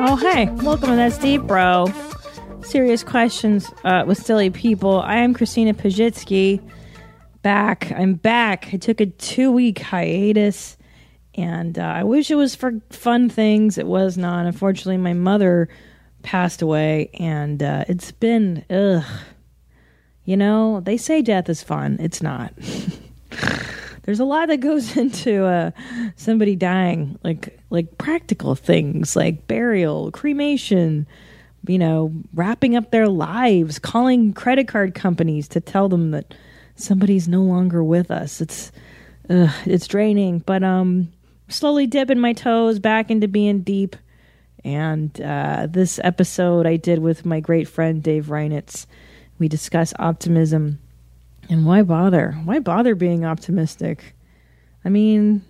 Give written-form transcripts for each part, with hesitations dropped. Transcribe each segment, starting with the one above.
Oh, hey. Welcome to That's Deep, Bro. Serious questions with silly people. I am Christina Pajitsky. I'm back. I took a 2-week hiatus, and I wish it was for fun things. It was not. Unfortunately, my mother passed away, and it's been, you know, they say death is fun. It's not. There's a lot that goes into somebody dying, like practical things, like burial, cremation, you know, wrapping up their lives, calling credit card companies to tell them that somebody's no longer with us. It's draining, but slowly dipping my toes back into being deep. And this episode I did with my great friend Dave Reinitz. We discuss optimism. And why bother? Why bother being optimistic? I mean,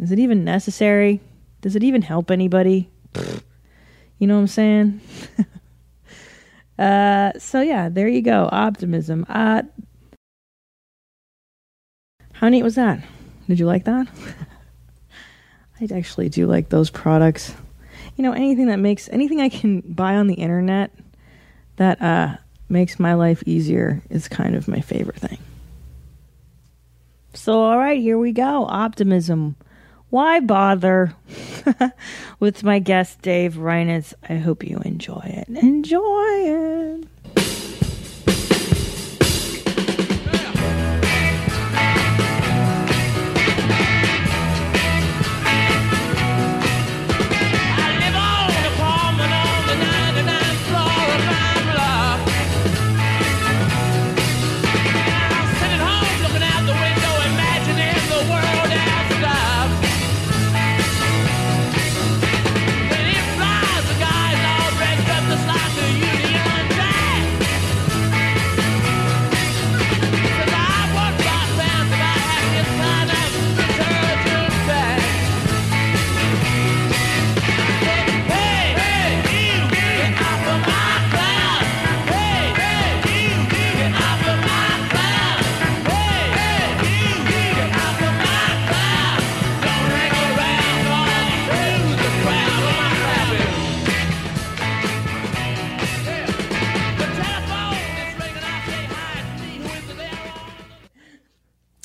is it even necessary? Does it even help anybody? You know what I'm saying? So yeah, there you go. Optimism. How neat was that? Did you like that? I actually do like those products. You know, anything I can buy on the internet that makes my life easier is kind of my favorite thing. So, all right, here we go. Optimism. Why bother? With my guest, Dave Reinitz. I hope you enjoy it. Enjoy it.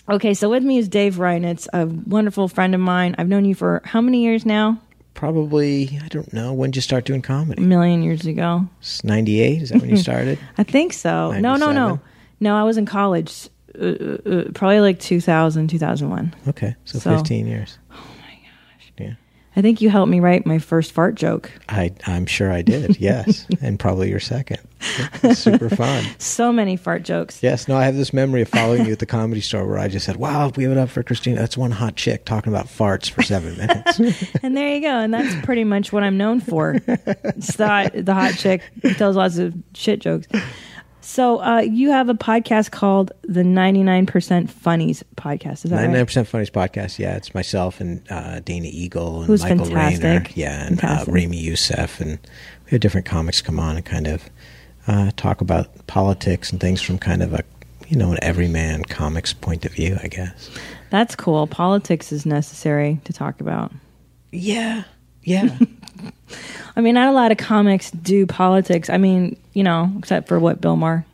Okay, so with me is Dave Reinitz, a wonderful friend of mine. I've known you for how many years now? Probably, I don't know. When did you start doing comedy? A million years ago. It's 98? Is that when you started? I think so. 97? No. No, I was in college. Probably like 2000, 2001. Okay, so 15 years. Oh my gosh. Yeah. I think you helped me write my first fart joke. I'm sure I did, yes. And probably your second. Super fun. So many fart jokes. Yes. No, I have this memory of following you at the Comedy Store where I just said, wow, give it up for Christina. That's one hot chick talking about farts for 7 minutes. And there you go. And that's pretty much what I'm known for. It's the hot chick who tells lots of shit jokes. So you have a podcast called the 99% Funnies Podcast. Is that 99% right? Funnies Podcast, yeah. It's myself and Dana Eagle and who's Michael Rayner. Yeah, and Rami Youssef. And we had different comics come on and kind of talk about politics and things from kind of a, you know, an everyman comics point of view, I guess. That's cool. Politics is necessary to talk about. Yeah. I mean, not a lot of comics do politics. I mean, you know, except for what, Bill Maher?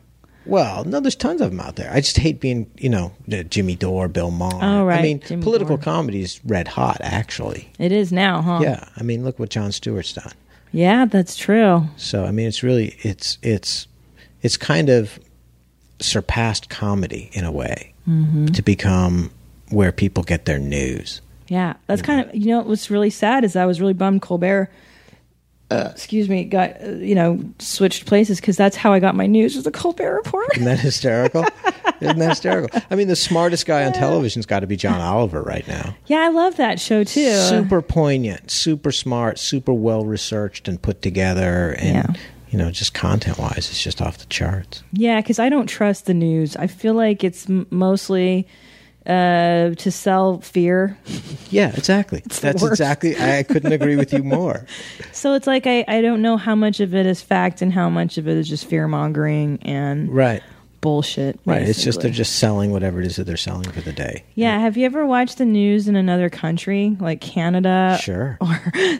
Well, no, there's tons of them out there. I just hate being, you know, Jimmy Dore, Bill Maher. Oh, right. I mean, Jimmy political comedy is red hot, actually. It is now, huh? Yeah. I mean, look what Jon Stewart's done. Yeah, that's true. So, I mean, it's really, it's kind of surpassed comedy in a way to become where people get their news. Yeah, that's kind of, you know, what's really sad is I was really bummed Colbert, got, you know, switched places because that's how I got my news was the Colbert Report. Isn't that hysterical? I mean, the smartest guy on television's got to be John Oliver right now. Yeah, I love that show too. Super poignant, super smart, super well researched and put together, and you know, just content wise, it's just off the charts. Yeah, because I don't trust the news. I feel like it's mostly to sell fear. Yeah, exactly. That's exactly. I couldn't agree with you more. So it's like I don't know how much of it is fact and how much of it is just fear mongering and right. bullshit. Basically. Right. It's just, they're just selling whatever it is that they're selling for the day. Yeah. Have you ever watched the news in another country like Canada or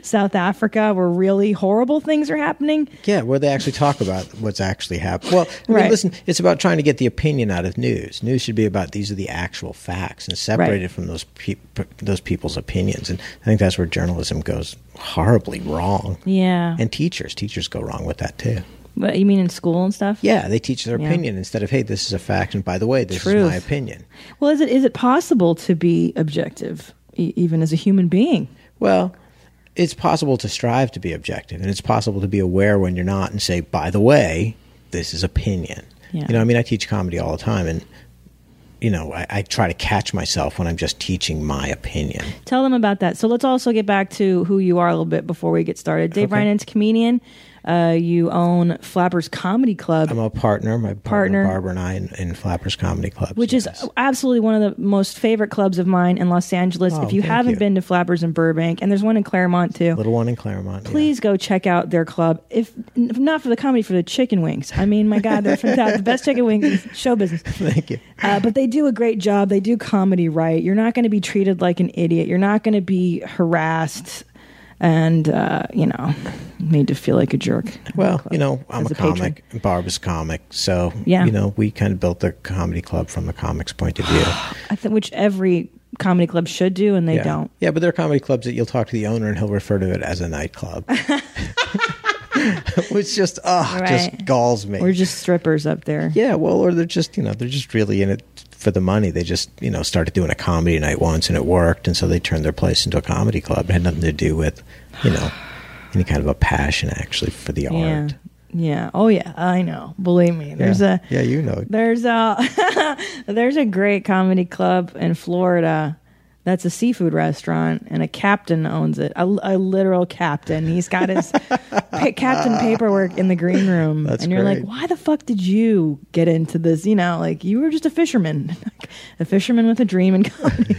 South Africa where really horrible things are happening? Yeah. Where they actually talk about what's actually happening. Well, I mean, listen, it's about trying to get the opinion out of news. News should be about these are the actual facts and separated from those people's opinions. And I think that's where journalism goes horribly wrong. Yeah. And teachers go wrong with that too. But you mean in school and stuff? Yeah, they teach their opinion instead of, hey, this is a fact, and by the way, this is my opinion. Well, is it possible to be objective, even as a human being? Well, it's possible to strive to be objective, and it's possible to be aware when you're not and say, by the way, this is opinion. Yeah. You know, I mean, I teach comedy all the time, and, you know, I try to catch myself when I'm just teaching my opinion. Tell them about that. So let's also get back to who you are a little bit before we get started. Dave Reinitz, comedian. You own Flapper's Comedy Club. I'm a partner. My partner Barbara and I in Flapper's Comedy Club. Which is absolutely one of the most favorite clubs of mine in Los Angeles. Oh, if you haven't been to Flapper's in Burbank, and there's one in Claremont too. Little one in Claremont. Please go check out their club. If not for the comedy, for the chicken wings. I mean, my God, they're fantastic. The best chicken wings in show business. Thank you. But they do a great job. They do comedy right. You're not going to be treated like an idiot. You're not going to be harassed and, you know, made to feel like a jerk. Well, you know, I'm a comic. Barb is comic. So, you know, we kind of built the comedy club from the comic's point of view. I think which every comedy club should do, and they don't. Yeah, but there are comedy clubs that you'll talk to the owner and he'll refer to it as a nightclub. Which just, just galls me. We're just strippers up there. Yeah, well, or they're just, you know, they're just really in it for the money. They just, you know, started doing a comedy night once and it worked, and so they turned their place into a comedy club. It had nothing to do with, you know, any kind of a passion actually for the art. Yeah. Oh yeah, I know. Believe me. There's you know. There's a great comedy club in Florida. That's a seafood restaurant, and a captain owns it. A literal captain. He's got his captain paperwork in the green room. That's and you're great. Like, why the fuck did you get into this? You know, like, you were just a fisherman. A fisherman with a dream and comedy.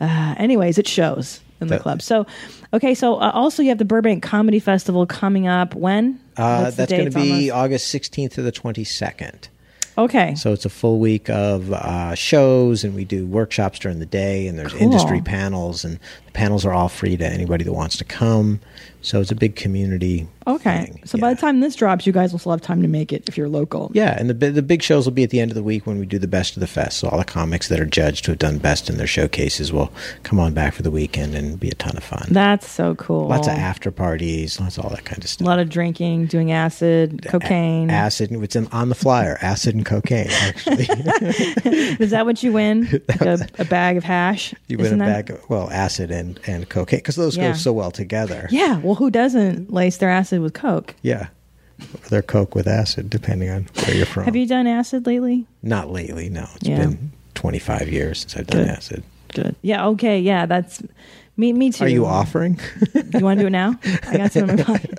Anyways, it shows in the club. So, okay, so also you have the Burbank Comedy Festival coming up. When? That's going to be August 16th to the 22nd. Okay. So it's a full week of shows, and we do workshops during the day, and there's industry panels, and the panels are all free to anybody that wants to come. So it's a big community thing. So by the time this drops, you guys will still have time to make it if you're local. Yeah, and the big shows will be at the end of the week when we do the best of the fest. So all the comics that are judged to have done best in their showcases will come on back for the weekend, and be a ton of fun. That's so cool. Lots of after parties, lots of all that kind of stuff. A lot of drinking, doing acid, cocaine. Acid, it's on the flyer, acid and cocaine, actually. Is that what you win? Like a bag of hash? You win bag of, acid and cocaine, because those go so well together. Yeah, well, who doesn't lace their acid with coke? Yeah. Or their coke with acid, depending on where you're from. Have you done acid lately? Not lately, no. It's been 25 years since I've done acid. Good. Yeah, okay, yeah, that's... Me too. Are you offering? You want to do it now? I got some in my pocket.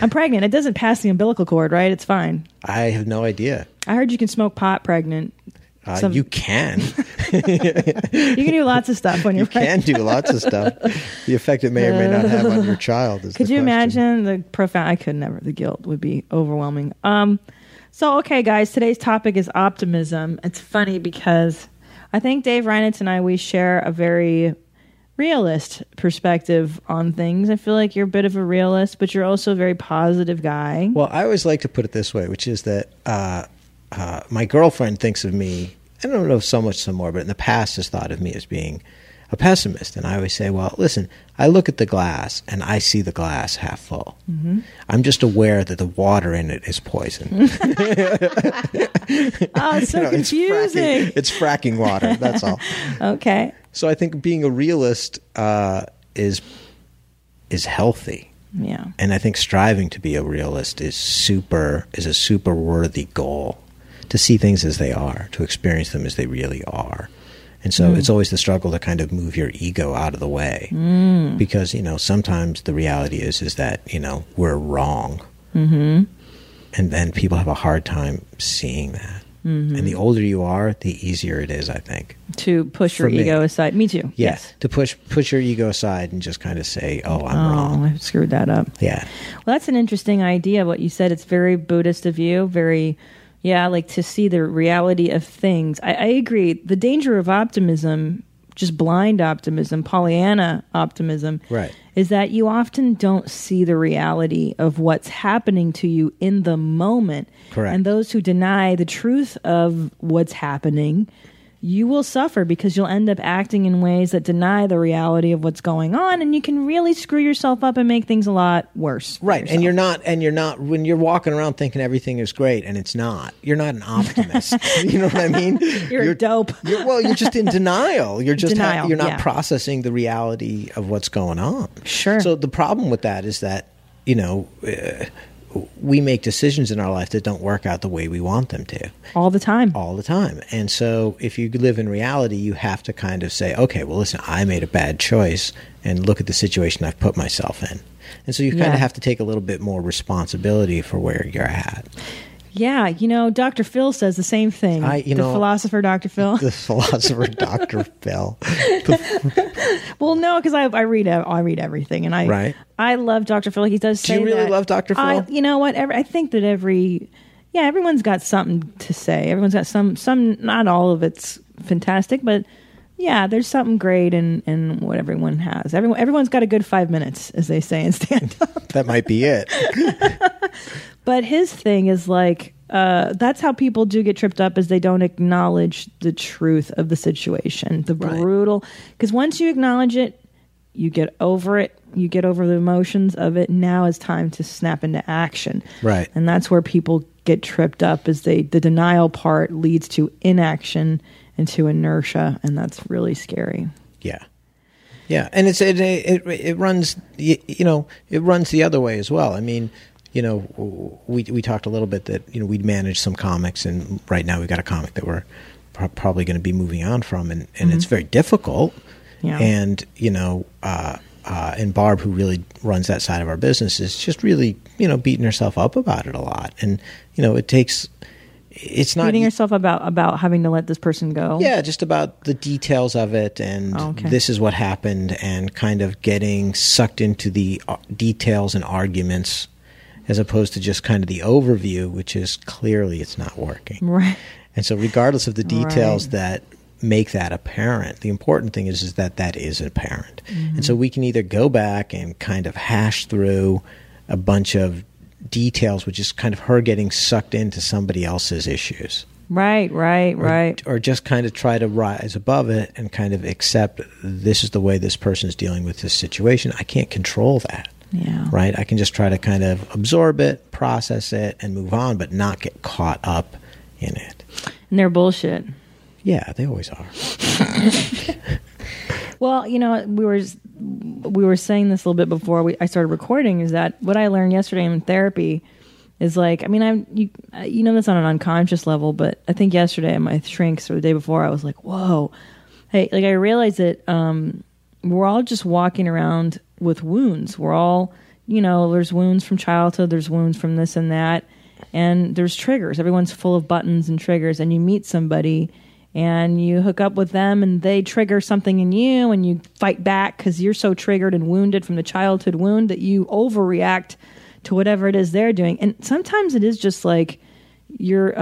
I'm pregnant. It doesn't pass the umbilical cord, right? It's fine. I have no idea. I heard you can smoke pot pregnant. You can. You can do lots of stuff when you're pregnant. You can do lots of stuff. The effect it may or may not have on your child is Could you imagine the profound... I could never. The guilt would be overwhelming. So, okay, guys, today's topic is optimism. It's funny because I think Dave Reinitz and I, we share a very... realist perspective on things. I feel like you're a bit of a realist, but you're also a very positive guy. Well, I always like to put it this way, which is that my girlfriend thinks of me, I don't know so much some more, but in the past has thought of me as being a pessimist. And I always say, well, listen, I look at the glass and I see the glass half full. Mm-hmm. I'm just aware that the water in it is poison. Oh, it's so confusing. It's fracking water, that's all. Okay. So I think being a realist is healthy. Yeah. And I think striving to be a realist is a super worthy goal, to see things as they are, to experience them as they really are. And so it's always the struggle to kind of move your ego out of the way, because, you know, sometimes the reality is that, you know, we're wrong. Mm-hmm. And then people have a hard time seeing that. Mm-hmm. And the older you are, the easier it is, I think, to push your ego aside. Me too. Yeah. Yes. To push your ego aside and just kind of say, oh, I'm wrong. I screwed that up. Yeah. Well, that's an interesting idea, what you said. It's very Buddhist of you, very, Yeah, like to see the reality of things. I agree. The danger of optimism, just blind optimism, Pollyanna optimism, right, is that you often don't see the reality of what's happening to you in the moment. Correct. And those who deny the truth of what's happening, you will suffer because you'll end up acting in ways that deny the reality of what's going on, and you can really screw yourself up and make things a lot worse. Right. And you're not when you're walking around thinking everything is great and it's not. You're not an optimist. You know what I mean? You're dope. You're just in denial. You're not processing the reality of what's going on. Sure. So the problem with that is that, you know, we make decisions in our life that don't work out the way we want them to. All the time. And so if you live in reality, you have to kind of say, okay, well, listen, I made a bad choice and look at the situation I've put myself in. And so you kind of have to take a little bit more responsibility for where you're at. Yeah, you know, Dr. Phil says the same thing. The philosopher, Dr. Phil. Well, no, because I read everything, and I love Dr. Phil. He does say that. Do you really love Dr. Phil? I think that everyone's got something to say. Everyone's got some. Not all of it's fantastic, but yeah, there's something great in what everyone has. Everyone's got a good 5 minutes, as they say in stand-up. That might be it. But his thing is like, that's how people do get tripped up, is they don't acknowledge the truth of the situation, the brutal. Because once you acknowledge it, you get over it. You get over the emotions of it. Now it's time to snap into action. Right. And that's where people get tripped up, is the denial part leads to inaction and to inertia, and that's really scary. Yeah. Yeah, and it runs the other way as well. I mean, you know, we talked a little bit that, you know, we'd managed some comics, and right now we've got a comic that we're probably going to be moving on from, and it's very difficult. Yeah. And, you know, and Barb, who really runs that side of our business, is just really, you know, beating herself up about it a lot. And, you know, it takes... It's not beating yourself about having to let this person go. Yeah, just about the details of it, and this is what happened, and kind of getting sucked into the details and arguments, as opposed to just kind of the overview, which is clearly it's not working. Right. And so, regardless of the details that make that apparent, the important thing is that is apparent, and so we can either go back and kind of hash through a bunch of details, which is kind of her getting sucked into somebody else's issues. Right. Or just kind of try to rise above it and kind of accept, this is the way this person is dealing with this situation. I can't control that. Yeah. Right. I can just try to kind of absorb it, process it, and move on, but not get caught up in it. And they're bullshit. Yeah, they always are. Well, you know, we were saying this a little bit before I started recording, is that what I learned yesterday in therapy is like, I mean, you know this on an unconscious level, but I think yesterday at my shrinks or the day before, I was like, whoa. Hey, like I realized that we're all just walking around with wounds. We're all, you know, there's wounds from childhood, there's wounds from this and that, and there's triggers. Everyone's full of buttons and triggers, and you meet somebody and you hook up with them, and they trigger something in you, and you fight back because you're so triggered and wounded from the childhood wound that you overreact to whatever it is they're doing. And sometimes it is just like your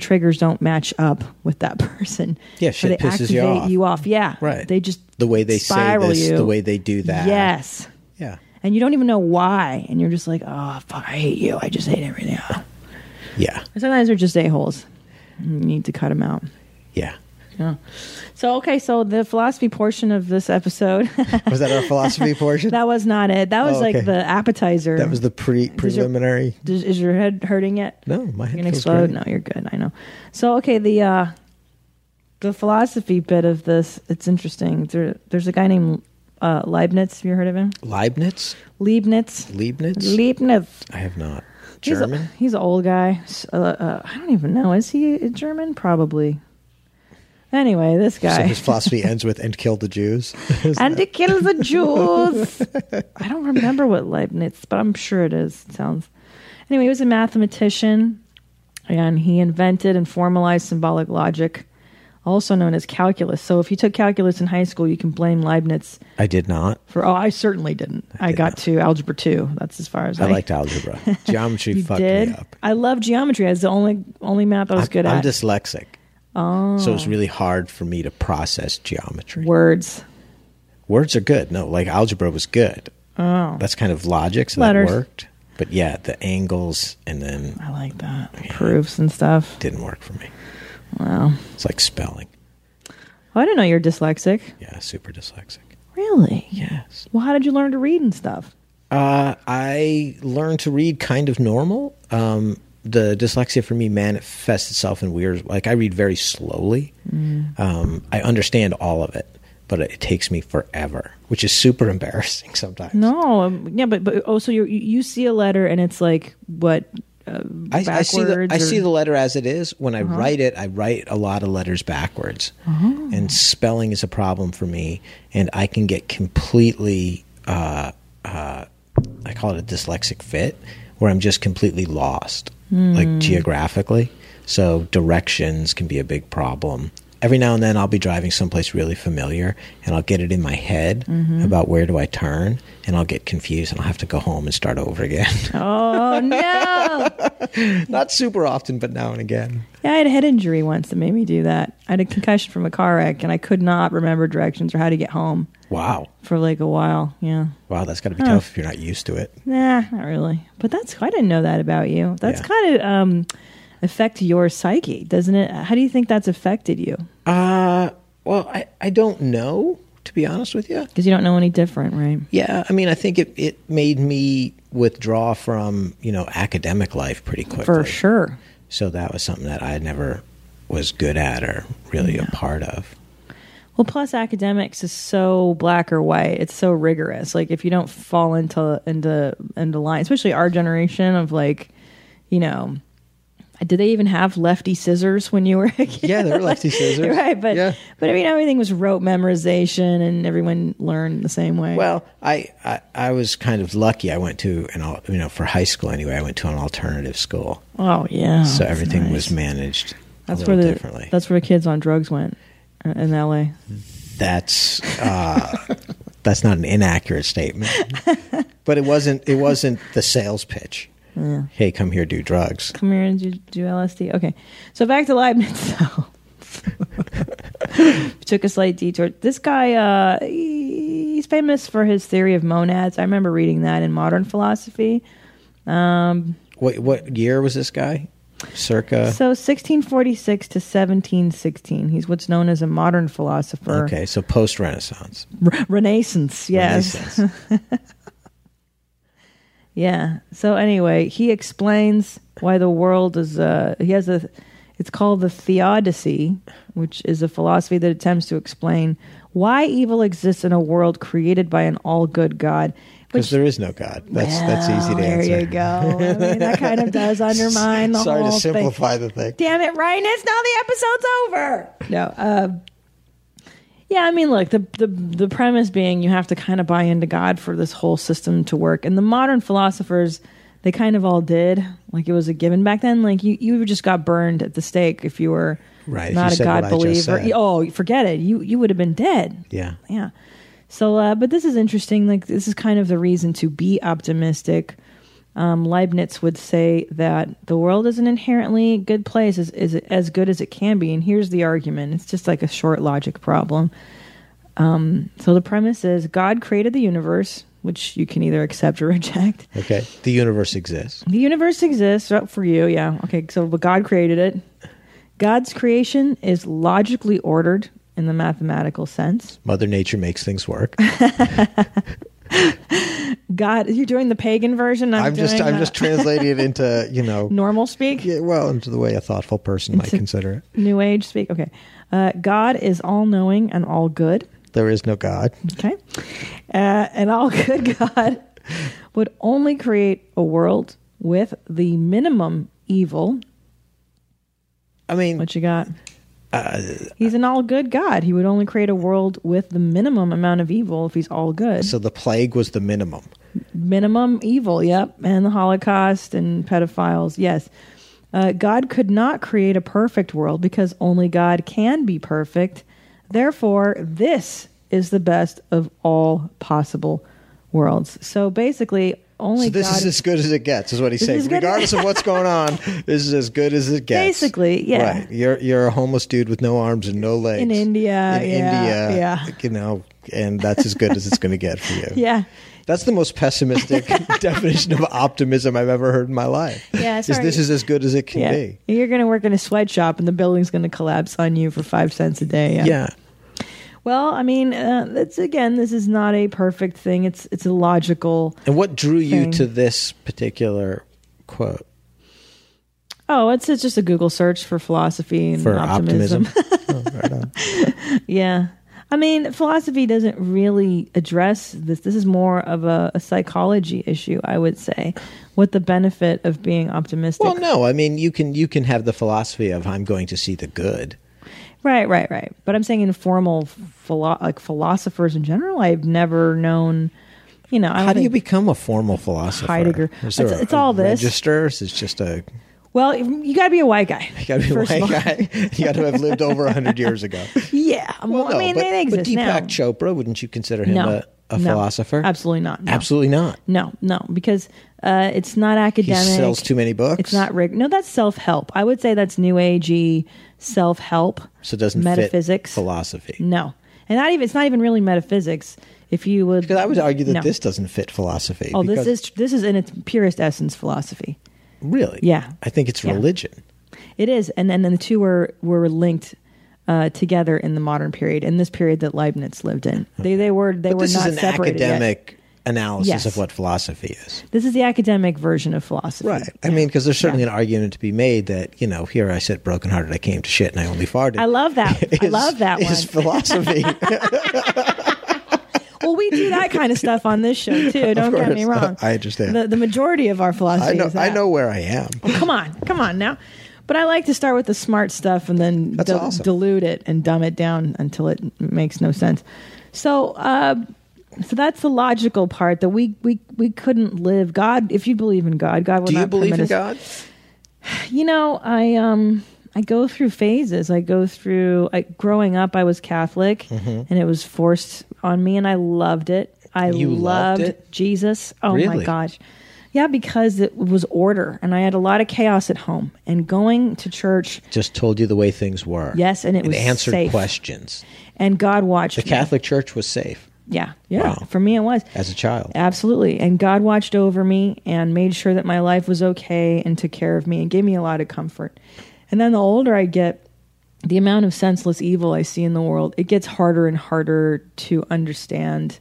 triggers don't match up with that person. Yeah, shit pisses you off. Yeah, right. They just the way they say this, the way they do that. Yes. Yeah. And you don't even know why, and you're just like, oh fuck, I hate you. I just hate everything. Yeah. And sometimes they're just a-holes. You need to cut them out. Yeah. So the philosophy portion of this episode. Was that our philosophy portion? That was not it. That was like the appetizer. That was the preliminary. Is your head hurting yet? No, my head feels explode? Great. No, you're good. I know. So, okay, the philosophy bit of this, it's interesting. There's a guy named Leibniz. Have you heard of him? Leibniz. I have not. German? He's an old guy. I don't even know. Is he German? Probably. Anyway, this guy. So his philosophy ends with, and kill the Jews? It kills the Jews. I don't remember what Leibniz, but I'm sure it is. It sounds. Anyway, he was a mathematician, and he invented and formalized symbolic logic, also known as calculus. So if you took calculus in high school, you can blame Leibniz. I did not. I certainly didn't. I got to algebra 2. That's as far as I liked algebra. Geometry fucked me up. I love geometry. It's the only math I was good at. I'm dyslexic. Oh. So it's really hard for me to process geometry. Words are good. No, like algebra was good. Oh. That's kind of logic, so that worked. But yeah, the angles and then... I like that. Yeah, proofs and stuff. Didn't work for me. Wow. It's like spelling. Oh, I didn't know you're dyslexic. Yeah, super dyslexic. Really? Yes. Well, how did you learn to read and stuff? I learned to read kind of normal. The dyslexia for me manifests itself in weird... Like, I read very slowly. Mm. I understand all of it, but it takes me forever, which is super embarrassing sometimes. No. Yeah, but also you see a letter and it's like, what... I see the letter as it is. When I write it, I write a lot of letters backwards. And spelling is a problem for me. And I can get completely, I call it a dyslexic fit, where I'm just completely lost, like geographically. So directions can be a big problem. Every now and then I'll be driving someplace really familiar and I'll get it in my head about where do I turn, and I'll get confused and I'll have to go home and start over again. Oh, no. Not super often, but now and again. Yeah, I had a head injury once that made me do that. I had a concussion from a car wreck and I could not remember directions or how to get home. Wow. For like a while, yeah. Wow, that's got to be tough if you're not used to it. Nah, not really. But I didn't know that about you. That's kind of... affect your psyche, doesn't it? How do you think that's affected you? Well, I don't know, to be honest with you. Because you don't know any different, right? Yeah, I mean, I think it made me withdraw from, academic life pretty quickly. For sure. So that was something that I never was good at or really a part of. Well, plus academics is so black or white. It's so rigorous. Like, if you don't fall into line, especially our generation of did they even have lefty scissors when you were a kid? Yeah, there were lefty scissors. Right, but I mean, everything was rote memorization and everyone learned the same way. Well, I was kind of lucky. I went to, for high school anyway, I went to an alternative school. Oh, yeah. So everything was managed differently. That's where the kids on drugs went in L.A. That's not an inaccurate statement. But it wasn't the sales pitch. Yeah. Hey, come here, do drugs. Come here and do LSD. Okay. So back to Leibniz, though. Took a slight detour. This guy, he's famous for his theory of monads. I remember reading that in Modern Philosophy. What year was this guy? Circa? So 1646 to 1716. He's what's known as a modern philosopher. Okay, so post-Renaissance. Renaissance, yes. Renaissance. Yeah. So anyway, he explains why the world is it's called the theodicy, which is a philosophy that attempts to explain why evil exists in a world created by an all-good God. Because there is no God. That's easy to answer. There you go. I mean, that kind of does undermine the whole thing. Sorry to simplify the thing. Damn it, Ryan. It's now the episode's over. No. Yeah, I mean, look, the premise being you have to kind of buy into God for this whole system to work. And the modern philosophers, they kind of all did. Like, it was a given back then. Like, you just got burned at the stake if you were not a God believer. Oh, forget it. You would have been dead. Yeah. Yeah. So, but this is interesting. Like, this is kind of the reason to be optimistic. Leibniz would say that the world is an inherently good place, is as good as it can be. And here's the argument. It's just like a short logic problem. So the premise is God created the universe, which you can either accept or reject. Okay. The universe exists. The universe exists for you. Yeah. Okay. So but God created it. God's creation is logically ordered in the mathematical sense. Mother Nature makes things work. God, you're doing the pagan version. I'm just translating it into normal speak. Yeah, well, into the way a thoughtful person might consider it. New Age speak. Okay, God is all knowing and all good. There is no God. Okay, an all good God would only create a world with the minimum evil. I mean, what you got? He's an all-good God. He would only create a world with the minimum amount of evil if he's all good. So the plague was the minimum. Minimum evil, yep. And the Holocaust and pedophiles, yes. God could not create a perfect world because only God can be perfect. Therefore, this is the best of all possible worlds. So basically, only God... So this is as good as it gets, is what he's saying. Regardless of what's going on, this is as good as it gets. Basically, yeah. Right. You're a homeless dude with no arms and no legs. In India. In India, you know, and that's as good as it's going to get for you. Yeah. That's the most pessimistic definition of optimism I've ever heard in my life. Yeah, sorry. This is as good as it can be. You're going to work in a sweatshop and the building's going to collapse on you for 5 cents a day. Yeah. Well, I mean, that's, again, this is not a perfect thing. It's a logical thing. And what drew you to this particular quote? Oh, it's just a Google search for philosophy and optimism. Oh, right on. Yeah. I mean, philosophy doesn't really address this. This is more of a psychology issue, I would say. What the benefit of being optimistic? Well, no. I mean, you can have the philosophy of I'm going to see the good. Right. But I'm saying in formal philosophers in general, I've never known. You know, how do you become a formal philosopher? Heidegger. It's all this. Registers. It's just a. Well, you got to be a white guy. You got to be a white guy. You got to have lived over 100 years ago. Yeah. Well, no, I mean, they exist now. But Deepak Chopra, wouldn't you consider him a philosopher? Absolutely not. No. Absolutely not. No, because it's not academic. He sells too many books. It's not rigged. No, that's self-help. I would say that's new agey self-help. So it doesn't metaphysics. Fit philosophy. No. And it's not even really metaphysics. If you would, because I would argue that this doesn't fit philosophy. Oh, this is in its purest essence philosophy. Really? Yeah. I think it's religion. It is. And then the two were linked together in the modern period, in this period that Leibniz lived in. They were not separated. This is an academic analysis of what philosophy is. This is the academic version of philosophy. Right. I mean, because there's certainly an argument to be made that, you know, here I sit brokenhearted, I came to shit, and I only farted. I love that. I love that one. It's philosophy. Well, we do that kind of stuff on this show, too. Don't get me wrong. I understand. The majority of our philosophy is that. I know where I am. Oh, come on now. But I like to start with the smart stuff and then dilute it and dumb it down until it makes no sense. So that's the logical part that we couldn't live. God, if you believe in God, God will not permit us. Do you believe in God? You know, I go through phases. Growing up, I was Catholic, and it was forced on me, and I loved it. I loved Jesus. Oh, really? My gosh. Yeah, because it was order, and I had a lot of chaos at home. And going to church... Just told you the way things were. Yes, and it was answered safe. Questions. And God watched me. The Catholic Church was safe. Yeah. Wow. For me, it was. As a child. Absolutely. And God watched over me and made sure that my life was okay and took care of me and gave me a lot of comfort. And then the older I get, the amount of senseless evil I see in the world, it gets harder and harder to understand.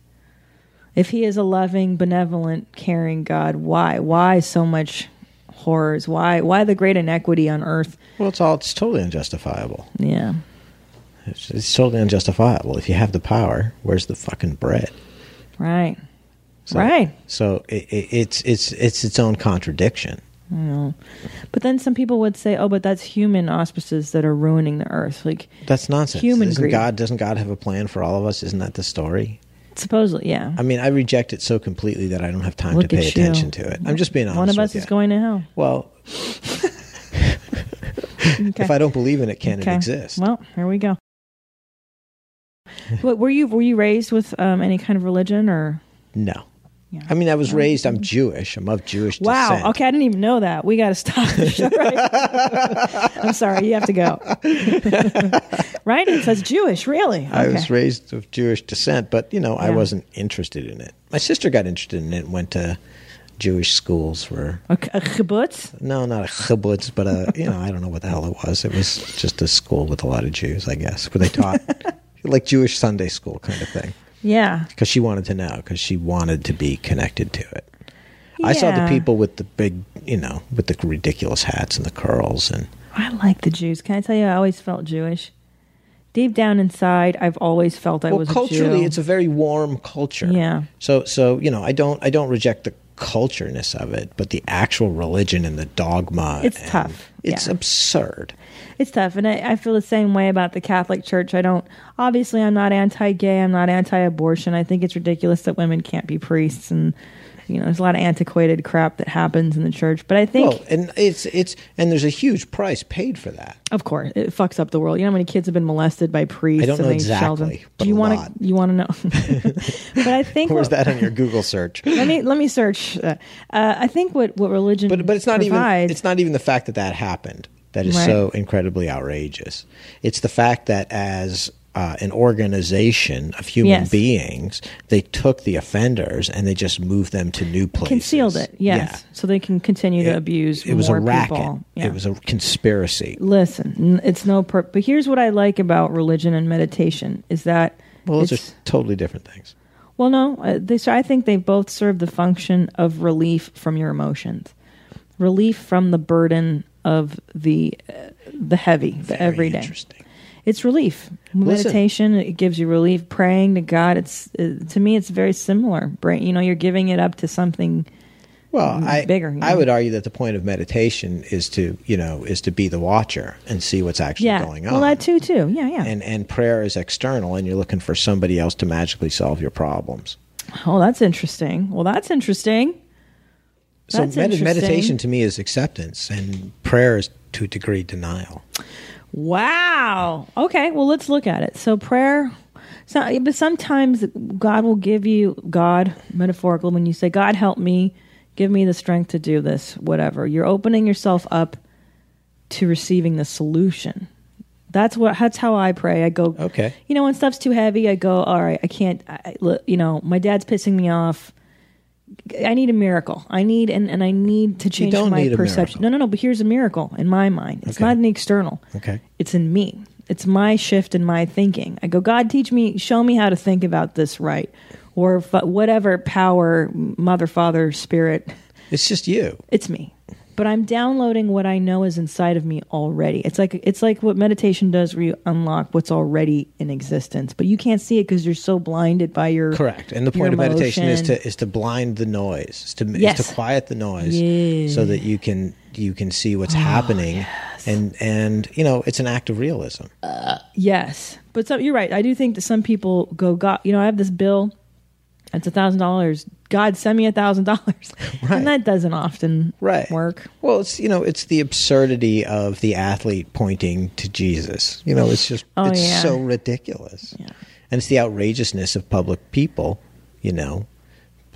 If he is a loving, benevolent, caring God, why? Why so much horrors? Why the great inequity on earth? Well, it's totally unjustifiable. Yeah. It's totally unjustifiable. If you have the power, where's the fucking bread? Right. So it's its own contradiction. I know. But then some people would say, "Oh, but that's human auspices that are ruining the earth." Like that's nonsense. Human greed. Doesn't God have a plan for all of us? Isn't that the story? Supposedly, yeah. I mean, I reject it so completely that I don't have time to pay attention to it. I'm just being honest. One of us is going to hell. Well, if I don't believe in it, it exist? Well, here we go. What, were you raised with any kind of religion or no? Yeah. I mean, I was raised, I'm Jewish. I'm of Jewish descent. Wow. Okay, I didn't even know that. We got to stop the show, right? I'm sorry, you have to go. Right? It says Jewish, really? Okay. I was raised of Jewish descent, but, you know, I wasn't interested in it. My sister got interested in it and went to Jewish schools for... A kibbutz? No, not a kibbutz, but you know, I don't know what the hell it was. It was just a school with a lot of Jews, I guess, where they taught like Jewish Sunday school kind of thing. Yeah. Because she wanted to know, because she wanted to be connected to it. Yeah. I saw the people with the big, you know, with the ridiculous hats and the curls. And I like the Jews. Can I tell you, I always felt Jewish. Deep down inside, I've always felt I was a Jew. Well, culturally, it's a very warm culture. Yeah. So you know, I don't reject the cultureness of it, but the actual religion and the dogma. It's tough. It's absurd. It's tough, and I feel the same way about the Catholic Church. Obviously, I'm not anti-gay. I'm not anti-abortion. I think it's ridiculous that women can't be priests, and You know, there's a lot of antiquated crap that happens in the church, but I think and there's a huge price paid for that. Of course, it fucks up the world. You know how many kids have been molested by priests? I don't know exactly. But you want to know? But I think where's that on your Google search? Let me search. I think what religion but it's not provides, even it's not even the fact that happened that is right. So incredibly outrageous. It's the fact that as an organization of human yes. beings, they took the offenders and they just moved them to new places. Concealed it, yes. Yeah. So they can continue to abuse more people. It was a racket. Yeah. It was a conspiracy. Listen, it's no... but here's what I like about religion and meditation is that... Well, those are totally different things. Well, no. I think they both serve the function of relief from your emotions. Relief from the burden of the heavy, the very everyday. Interesting. It's relief. Meditation, it gives you relief. Praying to God, to me, it's very similar. You know, you're giving it up to something bigger. I would argue that the point of meditation is to be the watcher and see what's actually going on. Well, that too. Yeah, yeah. And prayer is external, and you're looking for somebody else to magically solve your problems. Oh, that's interesting. Well, that's interesting. So meditation to me is acceptance, and prayer is to a degree denial. Wow. Okay, well, let's look at it. So prayer, but sometimes God will give you, God, metaphorical, when you say, God, help me, give me the strength to do this, whatever. You're opening yourself up to receiving the solution. That's how I pray. I go, okay. You know, when stuff's too heavy, I go, all right, I can't, you know, my dad's pissing me off. I need a miracle. I need to change my perception. No. But here's a miracle in my mind. It's not an external. Okay. It's in me. It's my shift in my thinking. I go, God, show me how to think about this right, or whatever power, mother, father, spirit. It's just you. It's me. But I'm downloading what I know is inside of me already. It's like what meditation does, where you unlock what's already in existence, but you can't see it because you're so blinded by your correct. And the point of meditation is to blind the noise, is to quiet the noise, so that you can see what's happening. Yes. And you know, it's an act of realism. Yes, but you're right. I do think that some people go, God, you know, I have this bill. It's $1,000. God, send me $1,000. And that doesn't often work. Well, it's, you know, it's the absurdity of the athlete pointing to Jesus. You know, it's just, so ridiculous. Yeah. And it's the outrageousness of public people, you know,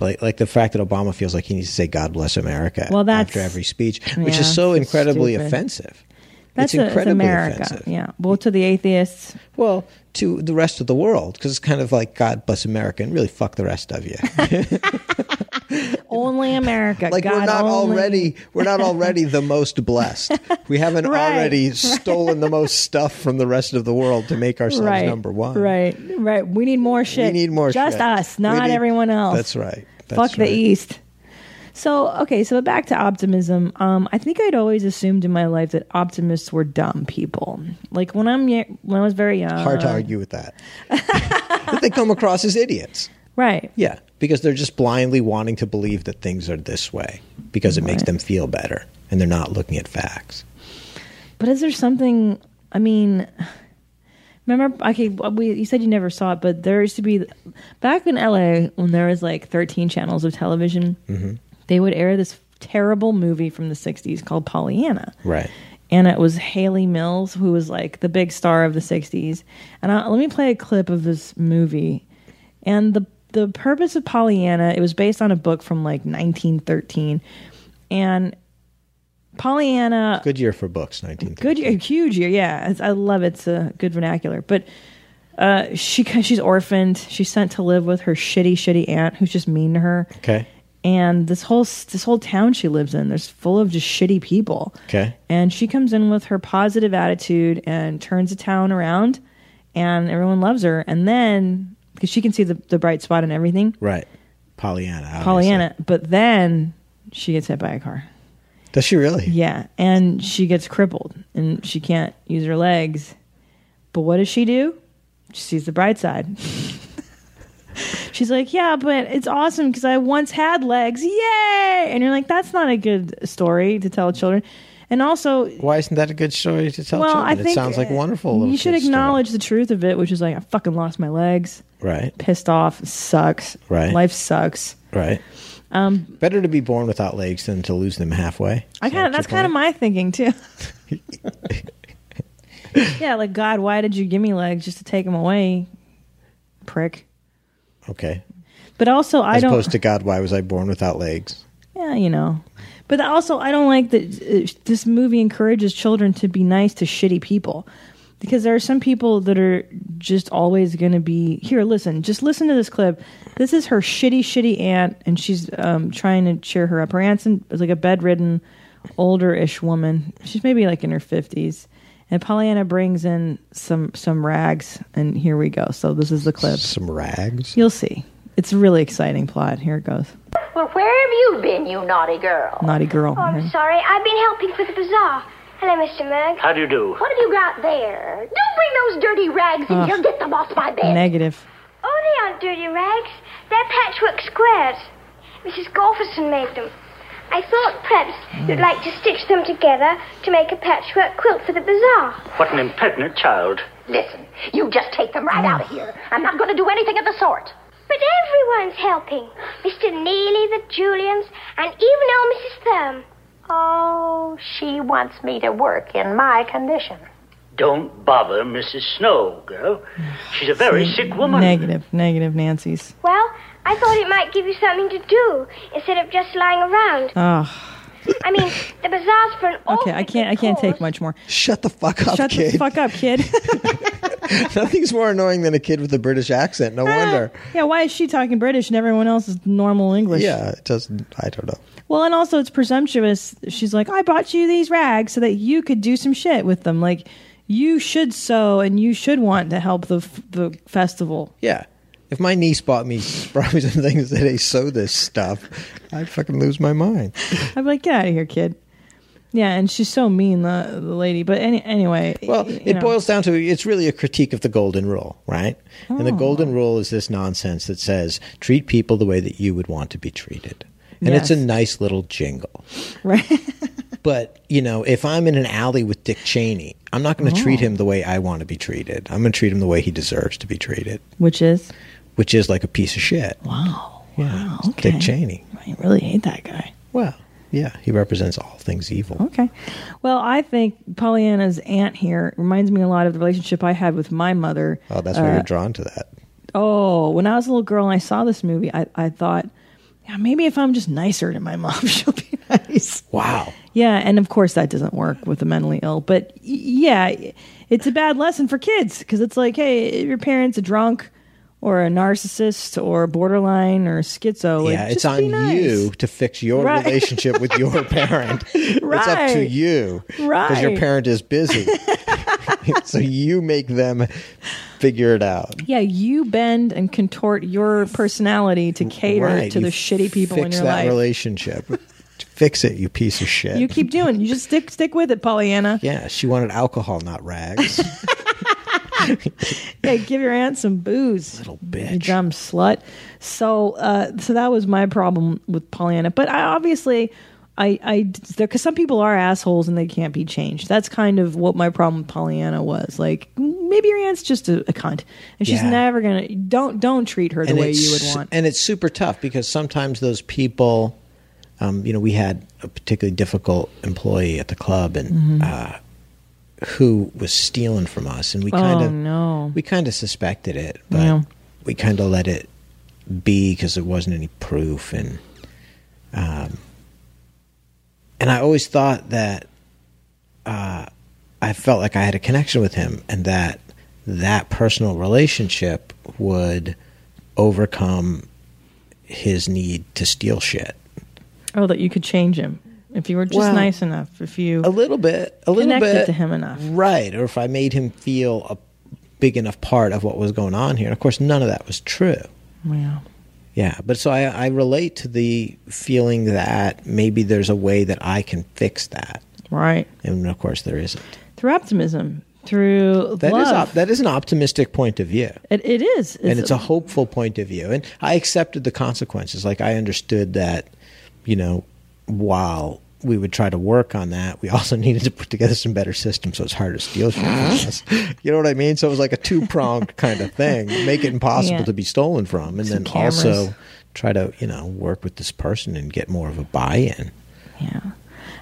like the fact that Obama feels like he needs to say, God bless America after every speech, which is so incredibly offensive. It's incredibly offensive. Yeah. Well, to the atheists. Well, to the rest of the world, because it's kind of like, God bless America, and really fuck the rest of you. Only America. Like, God, we're not already the most blessed. We haven't already stolen the most stuff from the rest of the world to make ourselves number one. Right. We need more shit. Just us, not everyone else. That's right. Fuck the East. So, so back to optimism. I think I'd always assumed in my life that optimists were dumb people. Like when I was very young. Hard to argue with that. But they come across as idiots. Right. Yeah, because they're just blindly wanting to believe that things are this way because it makes them feel better, and they're not looking at facts. But is there something, I mean... Remember, you said you never saw it, but there used to be, back in LA, when there was like 13 channels of television, they would air this terrible movie from the 60s called Pollyanna. Right. And it was Haley Mills, who was like the big star of the 60s. And let me play a clip of this movie. And the purpose of Pollyanna, it was based on a book from like 1913. And Pollyanna... Good year for books, 1913. Good year, huge year, yeah. I love it. It's a good vernacular. But she's orphaned. She's sent to live with her shitty, shitty aunt who's just mean to her. Okay. And this whole town she lives in, there's full of just shitty people. Okay. And she comes in with her positive attitude and turns the town around, and everyone loves her. And then, because she can see the bright spot in everything. Right. Pollyanna. But then she gets hit by a car. Does she really? Yeah. And she gets crippled, and she can't use her legs. But what does she do? She sees the bright side. She's like, yeah, but it's awesome because I once had legs. Yay! And you're like, that's not a good story to tell children. And also... Why isn't that a good story to tell children? It sounds like wonderful. You should acknowledge the truth of it, which is like, I fucking lost my legs. Right. Pissed off. Sucks. Right. Life sucks. Right. Better to be born without legs than to lose them halfway. That's kind of my thinking too. Yeah, like, God, why did you give me legs? Just to take them away, prick. Okay. But also, as opposed to, God, why was I born without legs? Yeah, you know. But also, I don't like that this movie encourages children to be nice to shitty people. Because there are some people that are just always going to be... Here, listen. Just listen to this clip. This is her shitty, shitty aunt, and she's trying to cheer her up. Her aunt's like a bedridden, older-ish woman. She's maybe like in her 50s. And Pollyanna brings in some rags, and here we go. So this is the clip. Some rags? You'll see. It's a really exciting plot. Here it goes. Well, where have you been, you naughty girl? Naughty girl. Oh, I'm sorry. I've been helping with the bazaar. Hello, Mr. Mugg. How do you do? What have you got there? Don't bring those dirty rags in. You'll get them off my bed. Negative. Oh, they aren't dirty rags. They're patchwork squares. Mrs. Golferson made them. I thought perhaps you'd like to stitch them together to make a patchwork quilt for the bazaar. What an impertinent child. Listen, you just take them right out of here. I'm not going to do anything of the sort. But everyone's helping. Mr. Neely, the Julians, and even old Mrs. Thurm. Oh, she wants me to work in my condition. Don't bother Mrs. Snow, girl. She's a very sick woman. Negative, Nancy's. Well, I thought it might give you something to do instead of just lying around. Oh. I mean, the bazaar's for an old... Okay, I can't take much more. Shut the fuck up, kid. Shut the fuck up, kid. Nothing's more annoying than a kid with a British accent. No wonder. Yeah, why is she talking British and everyone else is normal English? Yeah, it doesn't... I don't know. Well, and also it's presumptuous. She's like, I bought you these rags so that you could do some shit with them. Like, you should sew and you should want to help the festival. Yeah. If my niece brought me some things that they sew this stuff, I'd fucking lose my mind. I'd be like, get out of here, kid. Yeah, and she's so mean, the lady. But anyway. Well, it boils down to, it's really a critique of the golden rule, right? Oh. And the golden rule is this nonsense that says, treat people the way that you would want to be treated. And yes. It's a nice little jingle. Right. But, if I'm in an alley with Dick Cheney, I'm not going to treat him the way I want to be treated. I'm going to treat him the way he deserves to be treated. Which is like a piece of shit. Wow. Yeah. Wow. Okay. Dick Cheney. I really hate that guy. Well, yeah. He represents all things evil. Okay. Well, I think Pollyanna's aunt here reminds me a lot of the relationship I had with my mother. Oh, that's why you're drawn to that. Oh, when I was a little girl and I saw this movie, I thought, yeah, maybe if I'm just nicer to my mom, she'll be nice. Wow. Yeah. And of course that doesn't work with the mentally ill. But yeah, it's a bad lesson for kids because it's like, hey, your parents are drunk. Or a narcissist, or borderline, or schizo. Yeah, it's on you to fix your relationship with your parent. Right. It's up to you. Right. Because your parent is busy. So you make them figure it out. Yeah, you bend and contort your personality to cater to the shitty people in your life. Fix that relationship. Fix it, you piece of shit. You keep doing it. You just stick with it, Pollyanna. Yeah, she wanted alcohol, not rags. Yeah, give your aunt some booze, little bitch, you dumb slut. So that was my problem with Pollyanna. But I because some people are assholes and they can't be changed. That's kind of what my problem with Pollyanna was. Like, maybe your aunt's just a cunt, and she's never gonna. Don't treat her the way you would want. And it's super tough because sometimes those people, we had a particularly difficult employee at the club, and. Mm-hmm. Who was stealing from us, and we kind of suspected it, but we kind of let it be because there wasn't any proof, and I always thought that I felt like I had a connection with him, and that personal relationship would overcome his need to steal shit. Oh, that you could change him. If you were just nice enough, if you a little bit connected to him enough, right? Or if I made him feel a big enough part of what was going on here, and of course, none of that was true. Yeah. But so I relate to the feeling that maybe there's a way that I can fix that, right? And of course, there isn't. Through optimism, through that love. That is an optimistic point of view. It is, and it's a hopeful point of view. And I accepted the consequences. Like, I understood that, while we would try to work on that, we also needed to put together some better systems so it's harder to steal from us. You know what I mean? So it was like a two-pronged kind of thing. Make it impossible to be stolen from, and then also try to, you know, work with this person and get more of a buy-in. Yeah.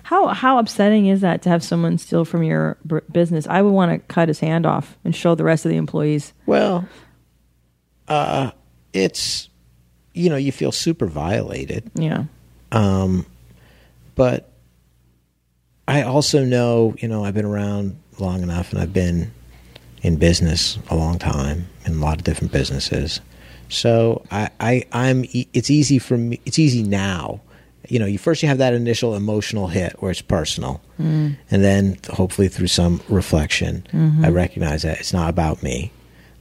How upsetting is that to have someone steal from your business? I would want to cut his hand off and show the rest of the employees. Well, it's, you know, you feel super violated. Yeah. But I also know, you know, I've been around long enough and I've been in business a long time in a lot of different businesses. So I'm it's easy for me. It's easy now. You know, you have that initial emotional hit where it's personal. Mm. And then hopefully through some reflection, I recognize that it's not about me.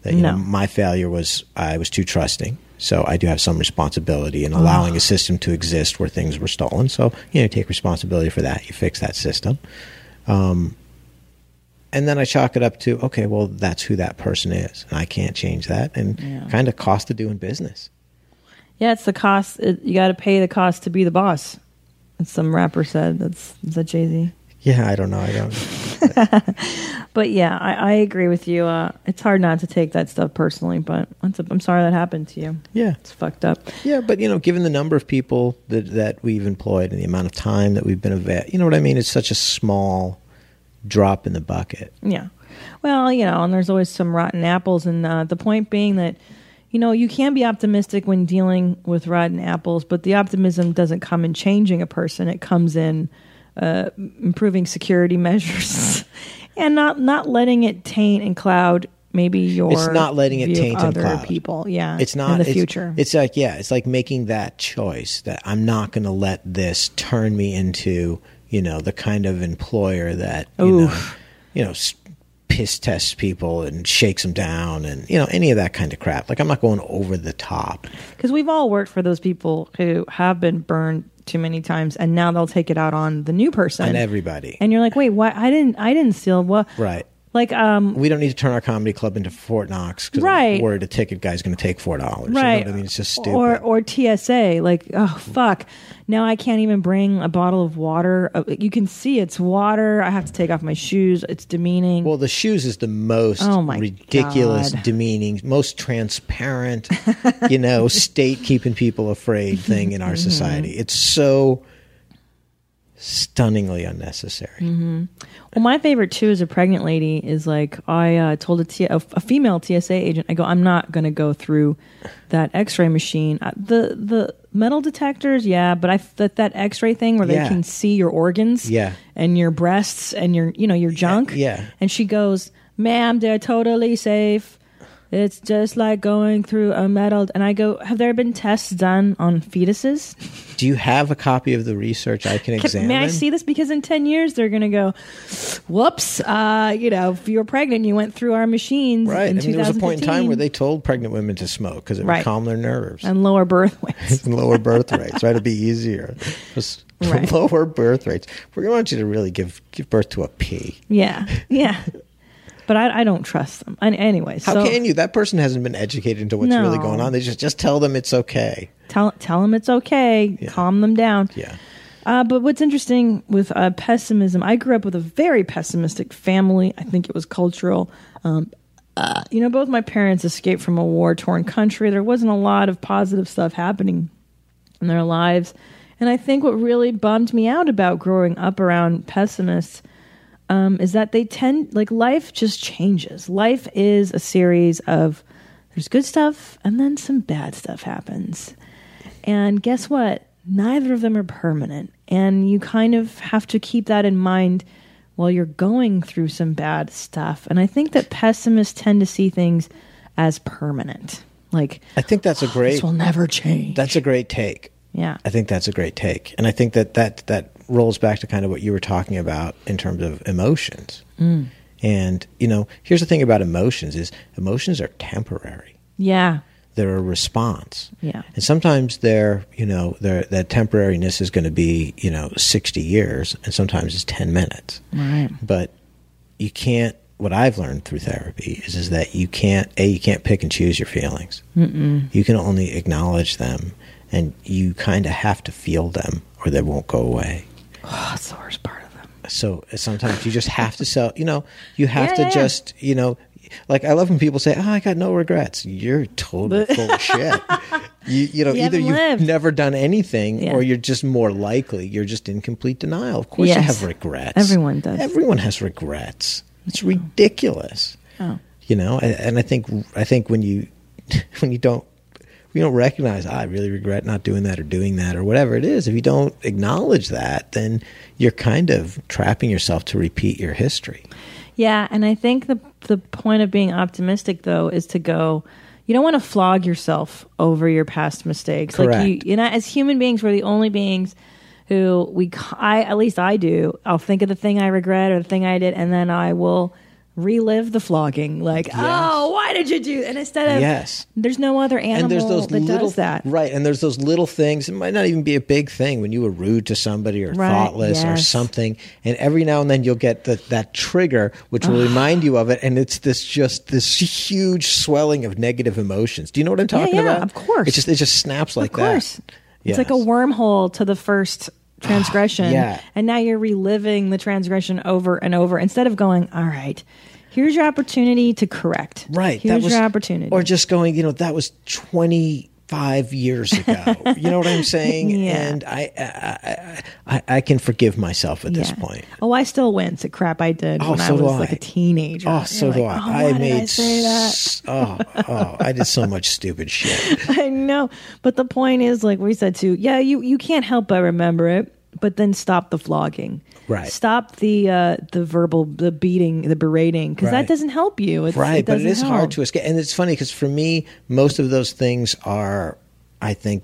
That, you know, my failure was I was too trusting. So I do have some responsibility in allowing a system to exist where things were stolen. So, you know, you take responsibility for that. You fix that system. And then I chalk it up to, okay, well, that's who that person is. And I can't change that. And kind of cost of doing business. Yeah, it's the cost. You got to pay the cost to be the boss. As some rapper said. Is that Jay-Z? Yeah, I don't know. But yeah, I agree with you. It's hard not to take that stuff personally, but I'm sorry that happened to you. Yeah. It's fucked up. Yeah, but you know, given the number of people that we've employed and the amount of time that we've been you know what I mean? It's such a small drop in the bucket. Yeah. Well, you know, and there's always some rotten apples. And the point being that, you know, you can be optimistic when dealing with rotten apples, but the optimism doesn't come in changing a person. It comes in improving security measures and not letting it taint and cloud maybe your It's not letting it taint and cloud people. Yeah. It's not in the future. It's like, yeah, it's like making that choice that I'm not going to let this turn me into, you know, the kind of employer that, you know, piss tests people and shakes them down and, you know, any of that kind of crap. Like, I'm not going over the top. Because we've all worked for those people who have been burned too many times, and now they'll take it out on the new person. And everybody. And you're like, wait, why? I didn't steal what? Right. Like, we don't need to turn our comedy club into Fort Knox because I'm worried a ticket guy's going to take $4. Right. You know what I mean? It's just stupid. Or TSA. Like, oh, fuck. Now I can't even bring a bottle of water. You can see it's water. I have to take off my shoes. It's demeaning. Well, the shoes is the most ridiculous, demeaning, most transparent, you know, state keeping people afraid thing in our society. It's so stunningly unnecessary. Well, my favorite too is a pregnant lady is like, I told a female TSA agent, I go, I'm not going to go through that x-ray machine. The metal detectors, yeah, but that x-ray thing where they can see your organs and your breasts and your, you know, your junk. Yeah. And she goes, ma'am, they're totally safe. It's just like going through a metal. And I go, have there been tests done on fetuses? Do you have a copy of the research I can examine? May I see this? Because in 10 years, they're going to go, whoops, you know, if you were pregnant, you went through our machines. Right. I mean, there was a point in time where they told pregnant women to smoke because it would calm their nerves. And lower birth weights. And lower birth rates, right? It'd be easier. Just lower birth rates. We want you to really give birth to a pea. Yeah. Yeah. But I don't trust them. Anyways. How can you? That person hasn't been educated into what's really going on. They just tell them it's okay. Tell them it's okay. Yeah. Calm them down. Yeah. But what's interesting with pessimism, I grew up with a very pessimistic family. I think it was cultural. You know, both my parents escaped from a war-torn country. There wasn't a lot of positive stuff happening in their lives. And I think what really bummed me out about growing up around pessimists is that they tend, like, life just changes. Life is a series of, there's good stuff and then some bad stuff happens. And guess what? Neither of them are permanent. And you kind of have to keep that in mind while you're going through some bad stuff. And I think that pessimists tend to see things as permanent. Like, I think that's a great, this will never change. That's a great take. Yeah. I think that's a great take. And I think that rolls back to kind of what you were talking about in terms of emotions. Mm. And, you know, here's the thing about emotions is emotions are temporary. Yeah. They're a response. Yeah. And sometimes that temporariness is going to be, you know, 60 years and sometimes it's 10 minutes. Right. But you can't, what I've learned through therapy is that you can't pick and choose your feelings. Mm-mm. You can only acknowledge them and you kind of have to feel them or they won't go away. Oh, that's the worst part of them. So sometimes you just have to sell, you know, you have to just, you know, like I love when people say, oh, I got no regrets. You're totally full of shit. Either you've never done anything or you're just more likely. You're just in complete denial. Of course you have regrets. Everyone does. Everyone has regrets. It's ridiculous. Oh. You know, and I think when you don't recognize, I really regret not doing that or doing that or whatever it is, if you don't acknowledge that, then you're kind of trapping yourself to repeat your history. Yeah, and I think the point of being optimistic, though, is to go, you don't want to flog yourself over your past mistakes. Correct. Like you know, as human beings, we're the only beings who at least I do, I'll think of the thing I regret or the thing I did, and then I will relive the flogging. Like, oh, why did you do? And instead of, there's no other animal does that. Right, and there's those little things. It might not even be a big thing when you were rude to somebody or thoughtless or something. And every now and then you'll get that trigger, which will remind you of it. And it's this huge swelling of negative emotions. Do you know what I'm talking about? Yeah, of course. It just snaps like that. Of course. That. Yes. It's like a wormhole to the first transgression. And now you're reliving the transgression over and over instead of going, all right, here's your opportunity to correct. Right. Your opportunity. Or just going, you know, that was 25 years ago. You know what I'm saying? And I can forgive myself at this point. Oh, I still wince at crap I did when I was like a teenager. Oh, so do I. I did so much stupid shit. I know. But the point is, like we said too, you can't help but remember it. But then stop the flogging. Right. Stop the verbal, the beating, the berating, because that doesn't help you. But it is hard to escape. And it's funny because for me, most of those things are, I think,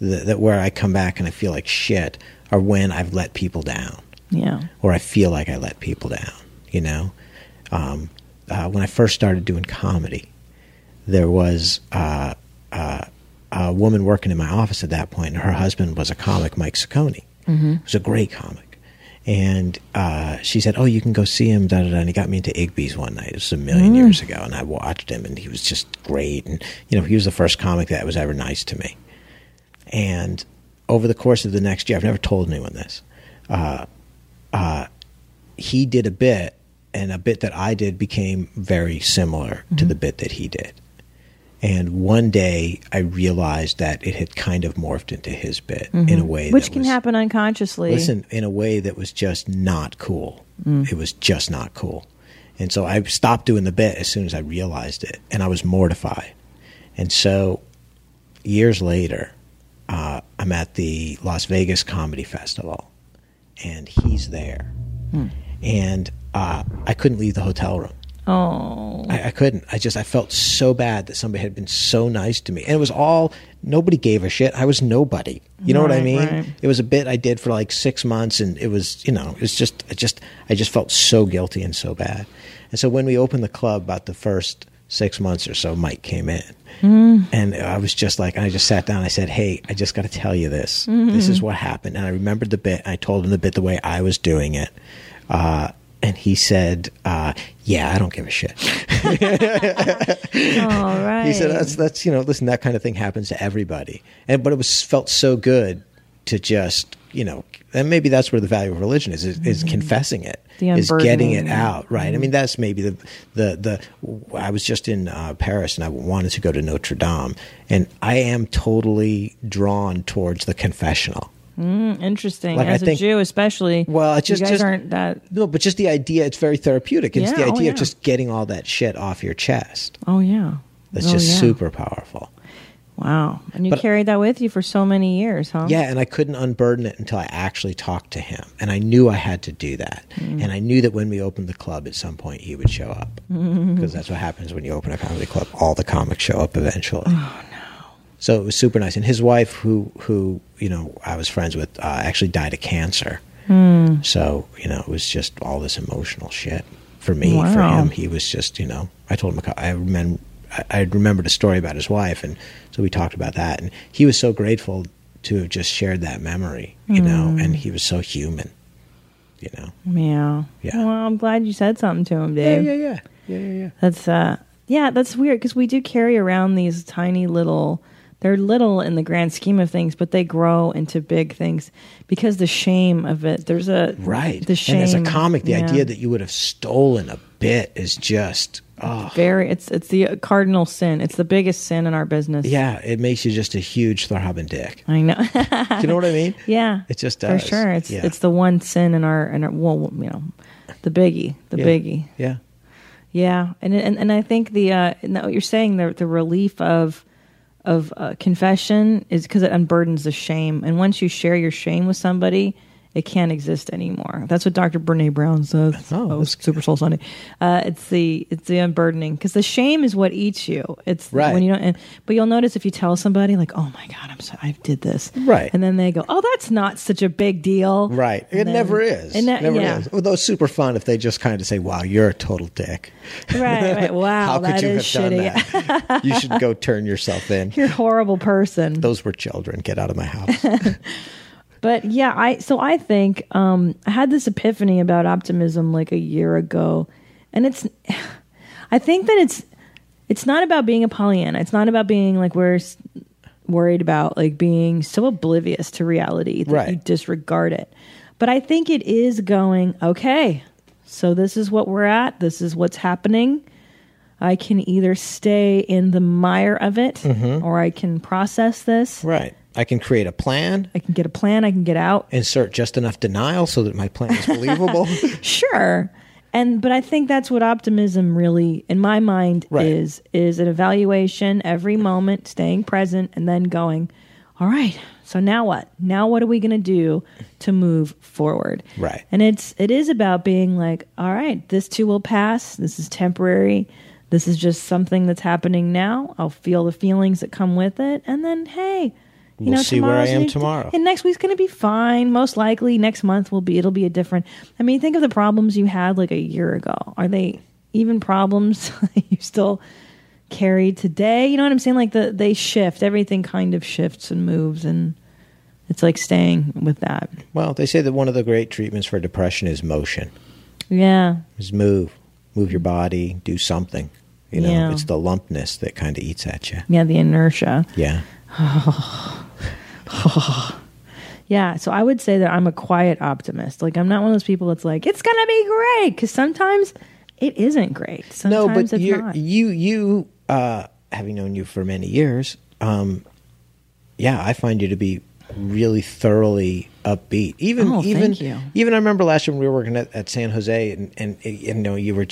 that where I come back and I feel like shit are when I've let people down. Yeah. Or I feel like I let people down, you know. When I first started doing comedy, there was a woman working in my office at that point, and her husband was a comic, Mike Ciccone. Mm-hmm. He was a great comic. And she said, oh, you can go see him, da-da-da. And he got me into Igby's one night. It was a million years ago. And I watched him, and he was just great. And, you know, he was the first comic that was ever nice to me. And over the course of the next year, I've never told anyone this, he did a bit, and a bit that I did became very similar to the bit that he did. And one day I realized that it had kind of morphed into his bit in a way which can happen unconsciously. Listen, in a way that was just not cool. It was just not cool. And so I stopped doing the bit as soon as I realized it. And I was mortified. And so years later, I'm at the Las Vegas Comedy Festival. And he's there. And I couldn't leave the hotel room. Oh, I couldn't. I felt so bad that somebody had been so nice to me. And it was all, nobody gave a shit. I was nobody. You know what I mean? Right. It was a bit I did for like 6 months, and it was, you know, it's just, I just felt so guilty and so bad. And so when we opened the club about the first 6 months or so, Mike came in and I was just like, I just sat down. I said, hey, I just got to tell you this. This is what happened. And I remembered the bit. I told him the bit the way I was doing it. And he said, yeah, I don't give a shit. All right. He said, that's, you know, listen, that kind of thing happens to everybody. But it felt so good to just, you know, and maybe that's where the value of religion is confessing it, is getting it out. Right. I mean, that's maybe I was just in Paris, and I wanted to go to Notre Dame, and I am totally drawn towards the confessional. Interesting. Like, as I think, a Jew especially, well, it's just aren't that. No, but just the idea, it's very therapeutic. It's the idea of just getting all that shit off your chest. Oh, yeah. That's super powerful. Wow. And you carried that with you for so many years, huh? Yeah, and I couldn't unburden it until I actually talked to him. And I knew I had to do that. And I knew that when we opened the club, at some point he would show up. Because that's what happens when you open a comedy club. All the comics show up eventually. Oh, no. So it was super nice. And his wife, who you know, I was friends with, actually died of cancer. So, you know, it was just all this emotional shit for me. Wow. For him, he was just, you know, I told him, I remembered a story about his wife. And so we talked about that. And he was so grateful to have just shared that memory, you know, and he was so human, you know. Yeah. Yeah. Well, I'm glad you said something to him, Dave. Yeah. That's weird because we do carry around these tiny little... They're little in the grand scheme of things, but they grow into big things because the shame of it. There's a... Right. The shame. And as a comic, the idea that you would have stolen a bit is just... Very. It's the cardinal sin. It's the biggest sin in our business. Yeah, it makes you just a huge throbbing dick. I know. Do you know what I mean? Yeah, it just does. For sure. It's the one sin in our well, you know, the biggie, biggie. Yeah, yeah. And I think what you're saying, the relief of confession is because it unburdens the shame, and once you share your shame with somebody, it can't exist anymore. That's what Dr. Brene Brown says. Oh, Super Soul Sunday. It's the unburdening, because the shame is what eats you. It's right. When you don't. But you'll notice if you tell somebody like, "Oh my God, I did this," right, and then they go, "Oh, that's not such a big deal." Right. And it never is. Although it's super fun if they just kind of say, "Wow, you're a total dick." Right. Right. Wow. How could you have shitty. Done that? You should go turn yourself in. You're a horrible person. Those were children. Get out of my house. But yeah, I think I had this epiphany about optimism like a year ago, and I think that it's not about being a Pollyanna. It's not about being like we're worried about like being so oblivious to reality that you disregard it. But I think it is going, okay, so this is what we're at. This is what's happening. I can either stay in the mire of it, or I can process this. Right. I can create a plan. I can get a plan. I can get out. Insert just enough denial so that my plan is believable. Sure. But I think that's what optimism really, in my mind, is an evaluation every moment, staying present, and then going, all right, so now what? Now what are we going to do to move forward? Right. And it is about being like, all right, this too will pass. This is temporary. This is just something that's happening now. I'll feel the feelings that come with it. And then, hey... We'll see where I am tomorrow. And next week's going to be fine. Most likely next month it'll be a different. I mean, think of the problems you had like a year ago. Are they even problems you still carry today? You know what I'm saying? Like they shift. Everything kind of shifts and moves, and it's like staying with that. Well, they say that one of the great treatments for depression is motion. Yeah. Just move. Move your body. Do something. You know, it's the lumpness that kind of eats at you. Yeah, the inertia. Yeah. Yeah, so I would say that I'm a quiet optimist. Like, I'm not one of those people that's like, it's going to be great, because sometimes it isn't great. Sometimes no, but you, having known you for many years, I find you to be really thoroughly upbeat. Even I remember last year when we were working at San Jose, and you know, you were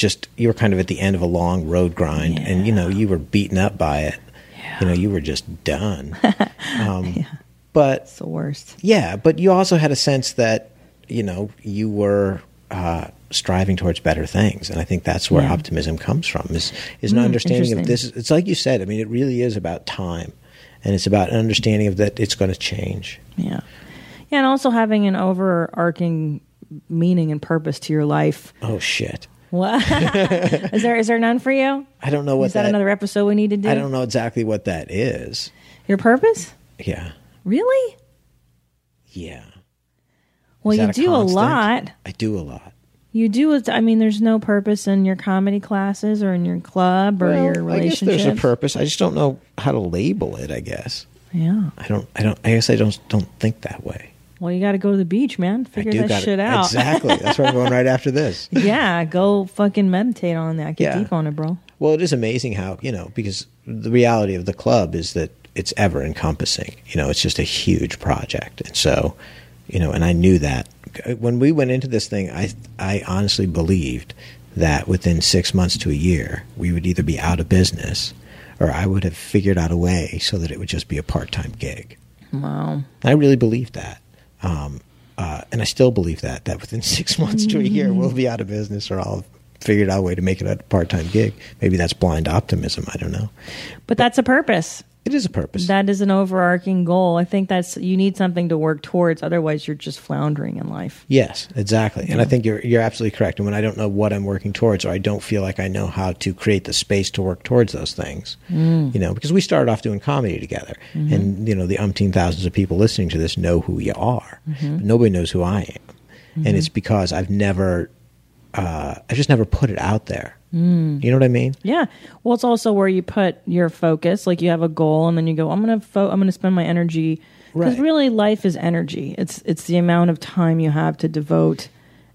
kind of at the end of a long road grind, and you know, you were beaten up by it. You know, you were just done. But it's the worst. Yeah, but you also had a sense that, you know, you were striving towards better things, and I think that's where optimism comes from. Is an understanding of this. It's like you said. I mean, it really is about time, and it's about an understanding of that it's going to change. Yeah, yeah, and also having an overarching meaning and purpose to your life. Oh shit. What? Is there none for you? I don't know what that is. Is that another episode we need to do? I don't know exactly what that is. Your purpose? Yeah. Really? Yeah. Well, you do a lot. I do a lot. You do. I mean, there's no purpose in your comedy classes or in your club or your relationship. I guess there's a purpose. I just don't know how to label it, I guess. Yeah. I guess I don't think that way. Well, you got to go to the beach, man. Figure that shit out. Exactly. That's where I'm going right after this. Yeah, go fucking meditate on that. Get deep on it, bro. Well, it is amazing how, you know, because the reality of the club is that it's ever-encompassing. You know, it's just a huge project. And so, you know, and I knew that. When we went into this thing, I honestly believed that within 6 months to a year, we would either be out of business or I would have figured out a way so that it would just be a part-time gig. Wow. I really believed that. And I still believe that within 6 months to a year, we'll be out of business, or I'll figure out a way to make it a part-time gig. Maybe that's blind optimism. I don't know. But that's a purpose. It is a purpose. That is an overarching goal. I think you need something to work towards. Otherwise, you're just floundering in life. Yes, exactly. Yeah. And I think you're absolutely correct. And when I don't know what I'm working towards, or I don't feel like I know how to create the space to work towards those things, you know, because we started off doing comedy together, and you know, the umpteen thousands of people listening to this know who you are, but nobody knows who I am, and it's because I've just never put it out there. You know what I mean? Yeah. Well, it's also where you put your focus. Like, you have a goal, and then you go, I'm going to spend my energy, because really life is energy. It's the amount of time you have to devote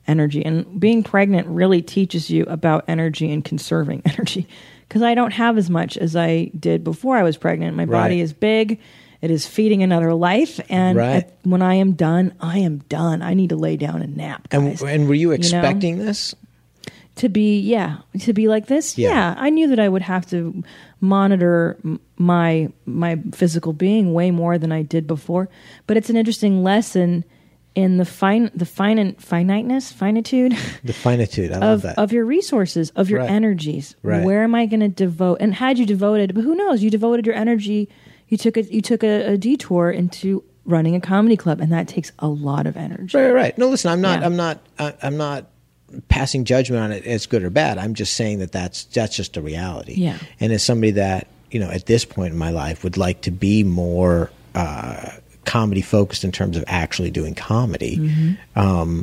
energy. And being pregnant really teaches you about energy and conserving energy, because I don't have as much as I did before I was pregnant. My body is big. It is feeding another life, and when I am done, I am done. I need to lay down and nap, guys. And were you expecting this? To be like this? Yeah. I knew that I would have to monitor my physical being way more than I did before, but it's an interesting lesson in the finitude I love that. Of your resources, of your energies. Right. Where am I going to devote? And had you devoted, but who knows, you devoted your energy, you took a detour into running a comedy club, and that takes a lot of energy. Right. No, listen, I'm not passing judgment on it as good or bad. I'm just saying that's just a reality. Yeah. And as somebody that, at this point in my life would like to be more comedy focused in terms of actually doing comedy, mm-hmm.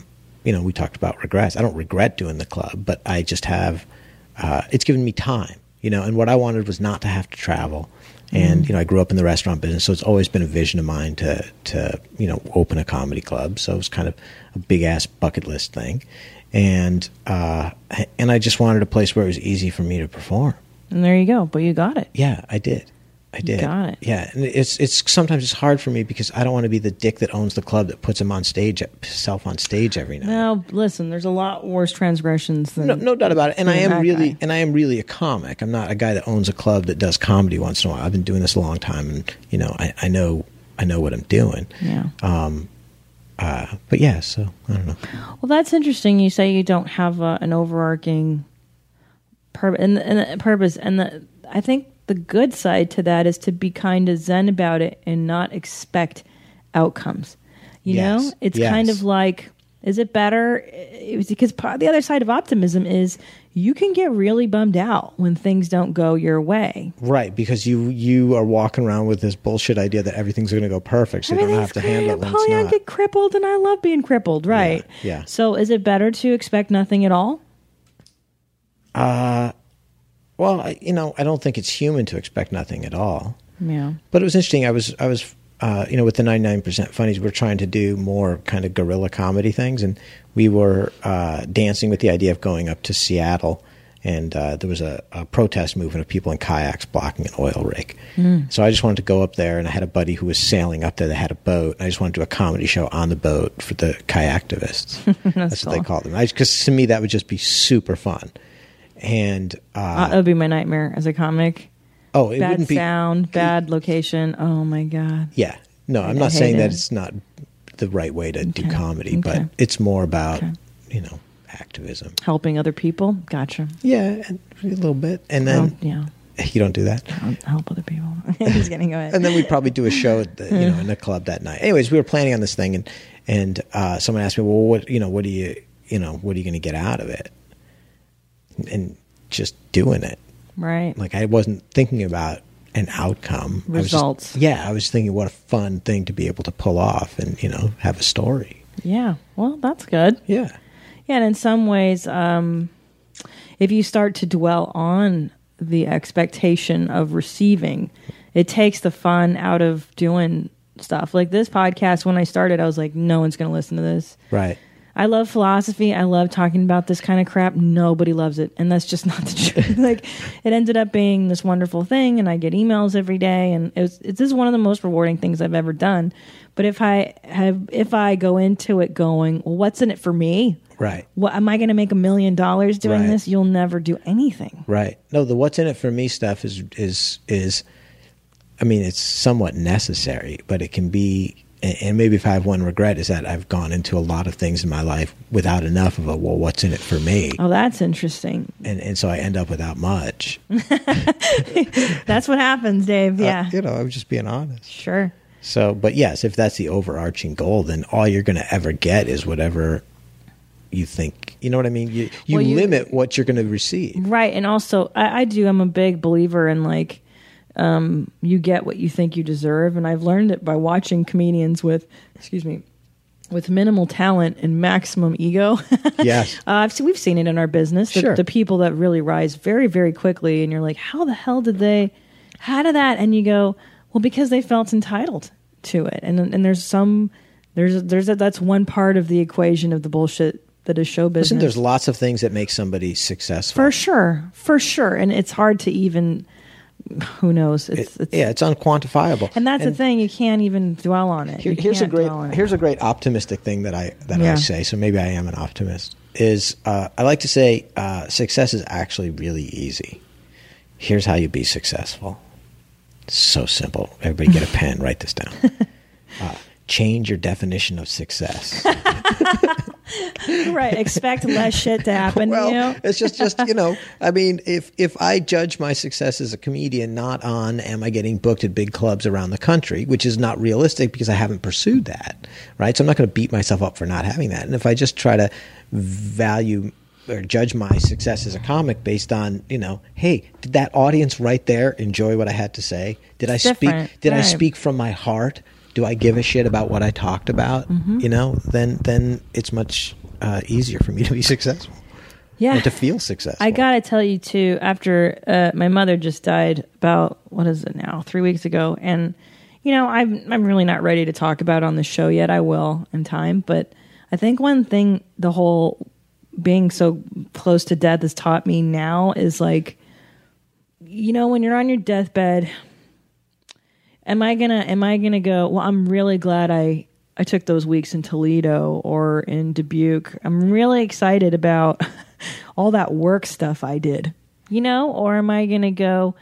We talked about regrets. I don't regret doing the club, but I just have, it's given me time, and what I wanted was not to have to travel. And, I grew up in the restaurant business, so it's always been a vision of mine to open a comedy club. So it was kind of a big-ass bucket list thing. And I just wanted a place where it was easy for me to perform. And there you go. But you got it. Yeah, I did. You got it. Yeah. And it's sometimes it's hard for me because I don't want to be the dick that owns the club that puts himself on stage every night. Now, listen, there's a lot worse transgressions than no doubt about it. And I am really a comic. I'm not a guy that owns a club that does comedy once in a while. I've been doing this a long time, and I know what I'm doing. Yeah. But yeah, so I don't know. Well, that's interesting. You say you don't have an overarching purpose, and I think the good side to that is to be kind of zen about it and not expect outcomes. You know, it's kind of like, is it better? Because the other side of optimism is you can get really bummed out when things don't go your way. Right, because you are walking around with this bullshit idea that everything's going to go perfect, so you don't have to handle it when it's not. I get crippled, and I love being crippled, right? Yeah. So is it better to expect nothing at all? Well, I don't think it's human to expect nothing at all. Yeah. But it was interesting. I was with the 99% Funnies, we're trying to do more kind of guerrilla comedy things. And we were dancing with the idea of going up to Seattle. And there was a protest movement of people in kayaks blocking an oil rig. Mm. So I just wanted to go up there. And I had a buddy who was sailing up there that had a boat. And I just wanted to do a comedy show on the boat for the kayaktivists. That's what they called them. Because to me, that would just be super fun. And that would be my nightmare as a comic. Oh, it wouldn't be bad sound, bad location. Oh my God. Yeah. No, I'm not saying that it's not the right way to do comedy, but it's more about, activism. Helping other people. Gotcha. Yeah, a little bit. And then you don't do that. Don't help other people. He's going to go ahead. And then we'd probably do a show at the, in a club that night. Anyways, we were planning on this thing, and someone asked me, "Well, what are you going to get out of it?" And just doing it. Right. Like, I wasn't thinking about an outcome. Results. I was thinking what a fun thing to be able to pull off and, have a story. Yeah. Well, that's good. Yeah. Yeah. And in some ways, if you start to dwell on the expectation of receiving, it takes the fun out of doing stuff. Like this podcast, when I started, I was like, no one's going to listen to this. Right. I love philosophy. I love talking about this kind of crap. Nobody loves it. And that's just not the truth. Like, it ended up being this wonderful thing, and I get emails every day, and this is one of the most rewarding things I've ever done. But if I go into it going, well, what's in it for me? Right. What, am I going to make $1 million doing this? You'll never do anything. Right. No, the what's in it for me stuff is I mean, it's somewhat necessary, but it can be. And maybe if I have one regret is that I've gone into a lot of things in my life without enough of what's in it for me? Oh, that's interesting. And so I end up without much. That's what happens, Dave. Yeah. I'm just being honest. Sure. So, but yes, if that's the overarching goal, then all you're going to ever get is whatever you think, you know what I mean? You limit what you're going to receive. Right. And also I'm a big believer in like, you get what you think you deserve, and I've learned it by watching comedians with minimal talent and maximum ego. Yes, we've seen it in our business. The people that really rise very, very quickly, and you're like, how the hell did they? How did that? And you go, well, because they felt entitled to it, and there's that's one part of the equation of the bullshit that is show business. Listen, there's lots of things that make somebody successful. For sure. For sure. And it's hard to even, who knows? It's unquantifiable. And that's the thing. You can't even dwell on it. Here's a great optimistic thing that I say, so maybe I am an optimist, is I like to say success is actually really easy. Here's how you be successful. It's so simple. Everybody get a pen. Write this down. Change your definition of success. Right. Expect less shit to happen. Well, it's just, I mean, if I judge my success as a comedian, not on am I getting booked at big clubs around the country, which is not realistic because I haven't pursued that. Right. So I'm not going to beat myself up for not having that. And if I just try to value or judge my success as a comic based on, hey, did that audience right there enjoy what I had to say? Did I speak from my heart? Do I give a shit about what I talked about? Mm-hmm. Then it's much easier for me to be successful. Yeah. And to feel successful. I got to tell you, too, after my mother just died about, 3 weeks ago. And, I'm really not ready to talk about it on the show yet. I will in time. But I think one thing the whole being so close to death has taught me now is like, when you're on your deathbed... Am I gonna go, well, I'm really glad I took those weeks in Toledo or in Dubuque. I'm really excited about all that work stuff I did, Or am I gonna go,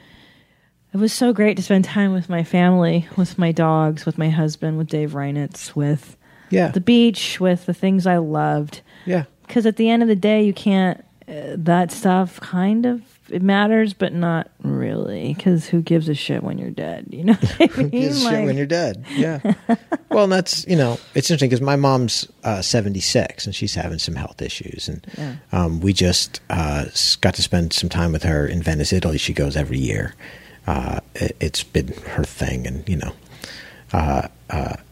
it was so great to spend time with my family, with my dogs, with my husband, with Dave Reinitz, with the beach, with the things I loved. Yeah. Because at the end of the day, you can't, that stuff kind of, it matters, but not really, because who gives a shit when you're dead? Who gives a shit when you're dead? Yeah. Well, and that's, it's interesting because my mom's 76 and she's having some health issues. And we just got to spend some time with her in Venice, Italy. She goes every year. It's been her thing. And,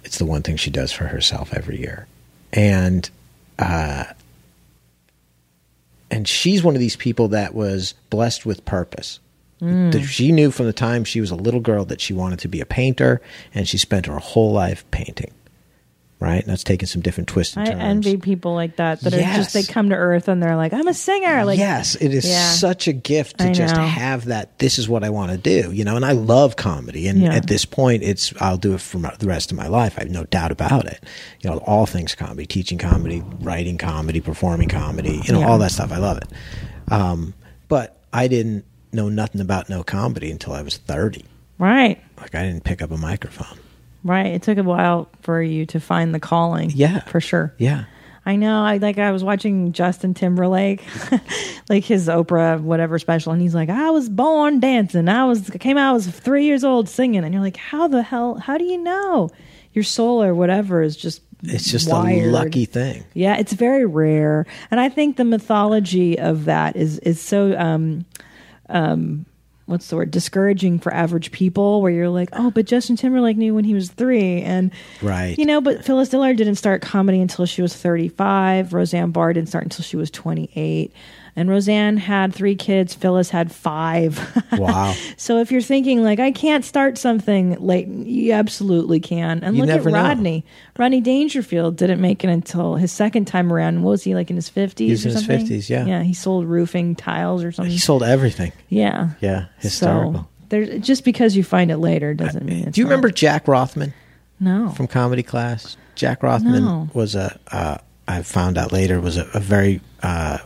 it's the one thing she does for herself every year. And she's one of these people that was blessed with purpose. Mm. She knew from the time she was a little girl that she wanted to be a painter, and she spent her whole life painting. Right? And that's taken some different twists and turns. I envy people like that are just, they come to earth and they're like, I'm a singer. Like, yes, it is such a gift to just have that, this is what I want to do, and I love comedy. And at this point, I'll do it for the rest of my life. I have no doubt about it. All things comedy, teaching comedy, writing comedy, performing comedy, all that stuff. I love it. But I didn't know nothing about no comedy until I was 30. Right. Like I didn't pick up a microphone. Right. It took a while for you to find the calling. Yeah. For sure. Yeah. I know. I was watching Justin Timberlake, like his Oprah, whatever special. And he's like, I was born dancing. I was 3 years old singing. And you're like, how do you know? Your soul or whatever is just wired. It's just a lucky thing. Yeah. It's very rare. And I think the mythology of that is so, what's the word, discouraging for average people, where you're like, oh, but Justin Timberlake knew when he was 3. And, but Phyllis Diller didn't start comedy until she was 35. Roseanne Barr didn't start until she was 28. And Roseanne had 3 kids. Phyllis had 5. Wow. So if you're thinking like, I can't start something late, you absolutely can. And you look at Rodney. Know. Rodney Dangerfield didn't make it until his second time around. What was he, like in his 50s? He was in something? His 50s, yeah. Yeah, he sold roofing tiles or something. He sold everything. Yeah. Yeah, hysterical. So there's, just because you find it later doesn't mean it's. Do you remember Jack Rothman? No. From comedy class? Jack Rothman was a... I found out later, was a very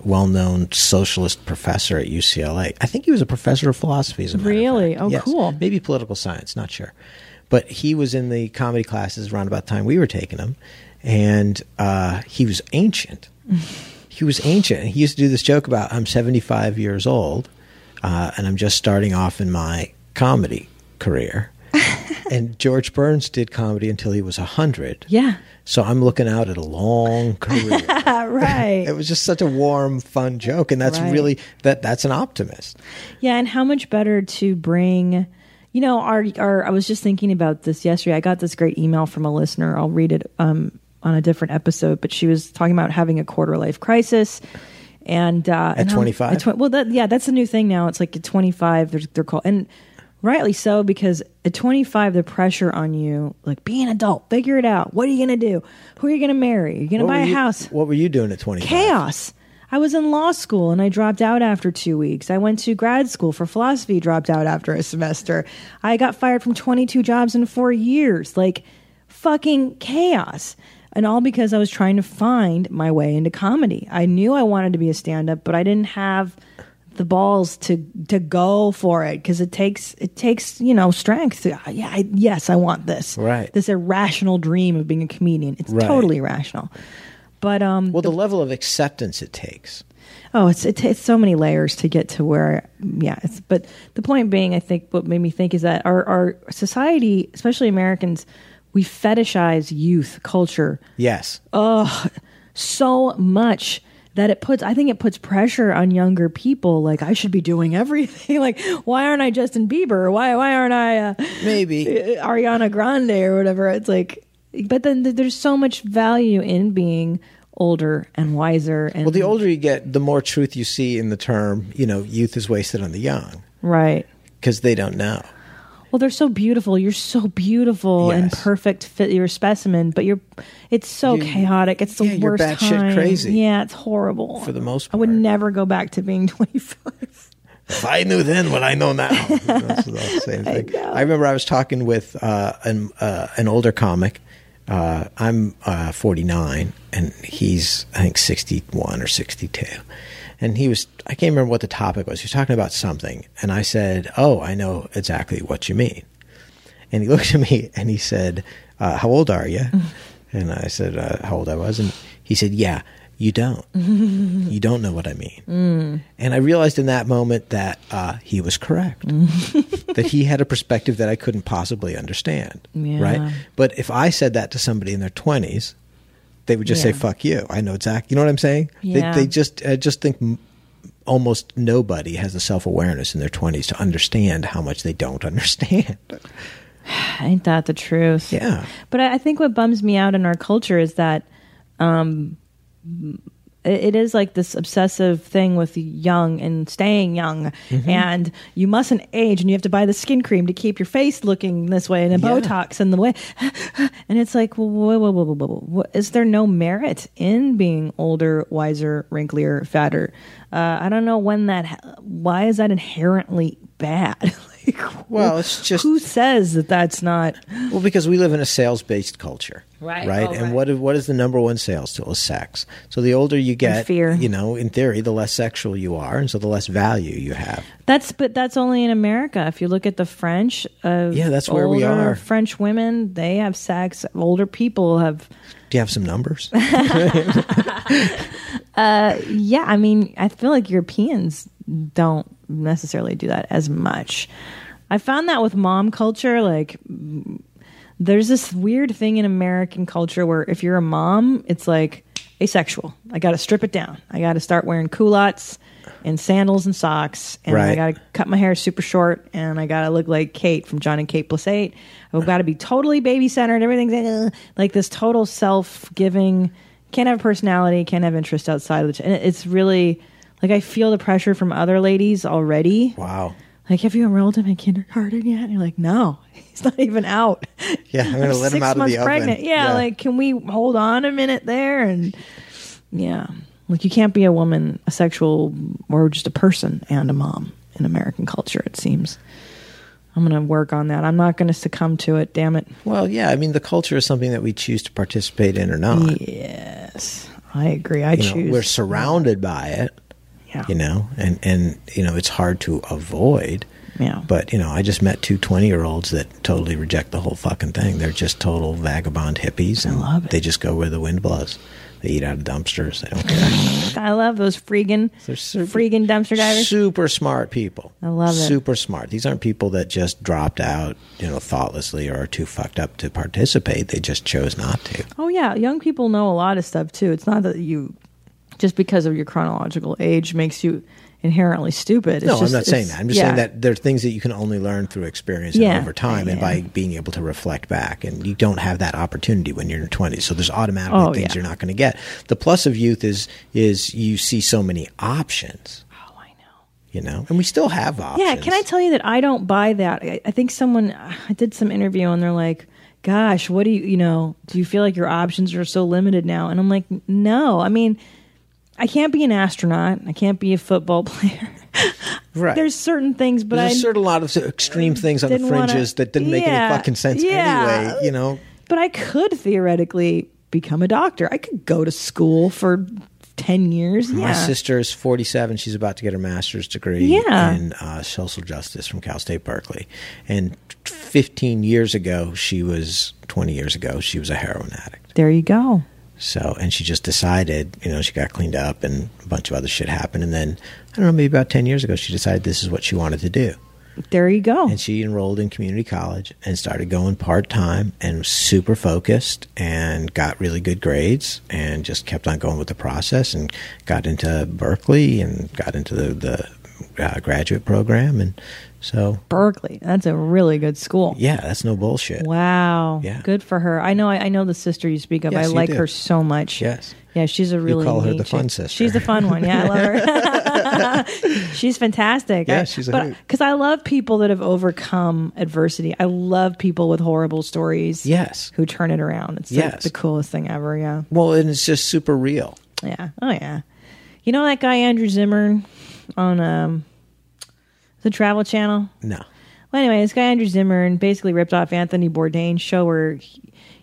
well-known socialist professor at UCLA. I think he was a professor of philosophy, as a matter of fact. Really? Oh, yes. Cool. Maybe political science, not sure. But he was in the comedy classes around about the time we were taking him, and he was ancient. He was ancient. And he used to do this joke about, I'm 75 years old, and I'm just starting off in my comedy career. And George Burns did comedy until he was 100. Yeah. So I'm looking out at a long career. Right. It was just such a warm, fun joke. And that's really, that's an optimist. Yeah. And how much better to bring, I was just thinking about this yesterday. I got this great email from a listener. I'll read it on a different episode. But she was talking about having a quarter-life crisis. And at 25? That's a new thing now. It's like at 25, they're called... And Rightly so, because at 25, the pressure on you, like, be an adult, figure it out. What are you going to do? Who are you going to marry? You're going to buy a house. What were you doing at 25? Chaos. I was in law school and I dropped out after 2 weeks. I went to grad school for philosophy, dropped out after a semester. I got fired from 22 jobs in 4 years. Like, fucking chaos. And all because I was trying to find my way into comedy. I knew I wanted to be a stand-up, but I didn't have the balls to go for it, because it takes strength. I want this. Right. This irrational dream of being a comedian. It's totally irrational. But the level of acceptance it takes. Oh, it's so many layers to get to where. Yeah, but the point being, I think what made me think is that our society, especially Americans, we fetishize youth culture. Yes. Oh, so much that it puts pressure on younger people. Like, I should be doing everything. Like, why aren't I Justin Bieber? Why aren't I maybe Ariana Grande or whatever? It's like. But then there's so much value in being older and wiser. And well, the older you get, the more truth you see in the term, youth is wasted on the young. Right. Because they don't know. Well, they're so beautiful. You're so beautiful and perfect fit. You're a specimen, but it's so chaotic. It's the worst time. You're batshit crazy. Yeah, it's horrible. For the most part. I would never go back to being 25. If I knew then what I know now. That's the same thing. I remember I was talking with an older comic. I'm 49 and he's, I think, 61 or 62. And I can't remember what the topic was. He was talking about something. And I said, oh, I know exactly what you mean. And he looked at me and he said, how old are you? And I said, how old I was. And he said, yeah, you don't. You don't know what I mean. Mm. And I realized in that moment that he was correct. That he had a perspective that I couldn't possibly understand. Yeah. Right? But if I said that to somebody in their 20s, they would just say, fuck you. I know exactly. You know what I'm saying? Yeah. They just, I just think almost nobody has the self-awareness in their 20s to understand how much they don't understand. Ain't that the truth? Yeah. But I think what bums me out in our culture is that it is like this obsessive thing with young and staying young, and you mustn't age, and you have to buy the skin cream to keep your face looking this way, and the Botox and the way, and it's like, whoa. Is there no merit in being older, wiser, wrinklier, fatter? I don't know when why is that inherently bad? Well, it's just who says that that's not. Well, because we live in a sales-based culture, right? Oh, and right. What is the number one sales tool? Is sex. So the older you get, and fear. In theory, the less sexual you are, and so the less value you have. But that's only in America. If you look at the French, that's where we are. French women, they have sex. Older people have. Do you have some numbers? I feel like Europeans don't necessarily do that as much. I found that with mom culture, like there's this weird thing in American culture where if you're a mom, it's like asexual. I got to strip it down. I got to start wearing culottes and sandals and socks, and I got to cut my hair super short, and I got to look like Kate from John and Kate plus 8. I've got to be totally baby centered. Everything's like this total self giving. Can't have a personality. Can't have interest outside of it. And it's really. Like, I feel the pressure from other ladies already. Wow. Like, have you enrolled him in kindergarten yet? And you're like, no, he's not even out. Yeah, I'm going to let him out of the pregnant. Oven. Yeah, like, can we hold on a minute there? And yeah, like, you can't be a woman, a sexual, or just a person and a mom in American culture, it seems. I'm going to work on that. I'm not going to succumb to it, damn it. Well, yeah, I mean, the culture is something that we choose to participate in or not. Yes, I agree. I choose. We're surrounded by it. Yeah. And it's hard to avoid. Yeah. But, I just met two 20-year-olds that totally reject the whole fucking thing. They're just total vagabond hippies. I love it. They just go where the wind blows. They eat out of dumpsters. They don't care. I love those freaking dumpster divers. Super smart people. I love it. Super smart. These aren't people that just dropped out, thoughtlessly or are too fucked up to participate. They just chose not to. Oh, yeah. Young people know a lot of stuff, too. It's not that you... Just because of your chronological age makes you inherently stupid. I'm not saying that. I'm just saying that there are things that you can only learn through experience and over time and by being able to reflect back. And you don't have that opportunity when you're in your 20s. So there's automatically things you're not going to get. The plus of youth is you see so many options. Oh, I know. you know, and we still have options. Yeah, can I tell you that I don't buy that? I think someone, I did some interview and they're like, gosh, what do you, you know, do you feel like your options are so limited now? And I'm like, no, I mean, I can't be an astronaut. I can't be a football player. Right. There's certain things, but there's a certain lot of extreme things on the fringes that didn't make any fucking sense anyway, you know. But I could theoretically become a doctor. I could go to school for 10 years. Yeah. My sister is 47. She's about to get her master's degree in social justice from Cal State Berkeley. And 15 years ago, 20 years ago, she was a heroin addict. There you go. So, and she just decided, you know, she got cleaned up and a bunch of other shit happened. And then, I don't know, maybe about 10 years ago, she decided this is what she wanted to do. There you go. And she enrolled in community college and started going part-time and was super focused and got really good grades and just kept on going with the process and got into Berkeley and got into the graduate program. And so Berkeley, that's a really good school. Yeah, that's no bullshit. Wow. Yeah. Good for her. I know the sister you speak of. Yes, I like her so much. Yes. Yeah, she's a really... You call her the fun sister. She's the fun one. Yeah, I love her. She's fantastic. Yeah, she's a hoot. Because I love people that have overcome adversity. I love people with horrible stories. Yes. Who turn it around. It's like the coolest thing ever, yeah. Well, and it's just super real. Yeah. Oh, yeah. You know that guy Andrew Zimmern on the Travel Channel? No. Well, anyway, this guy Andrew Zimmern basically ripped off Anthony Bourdain's show where...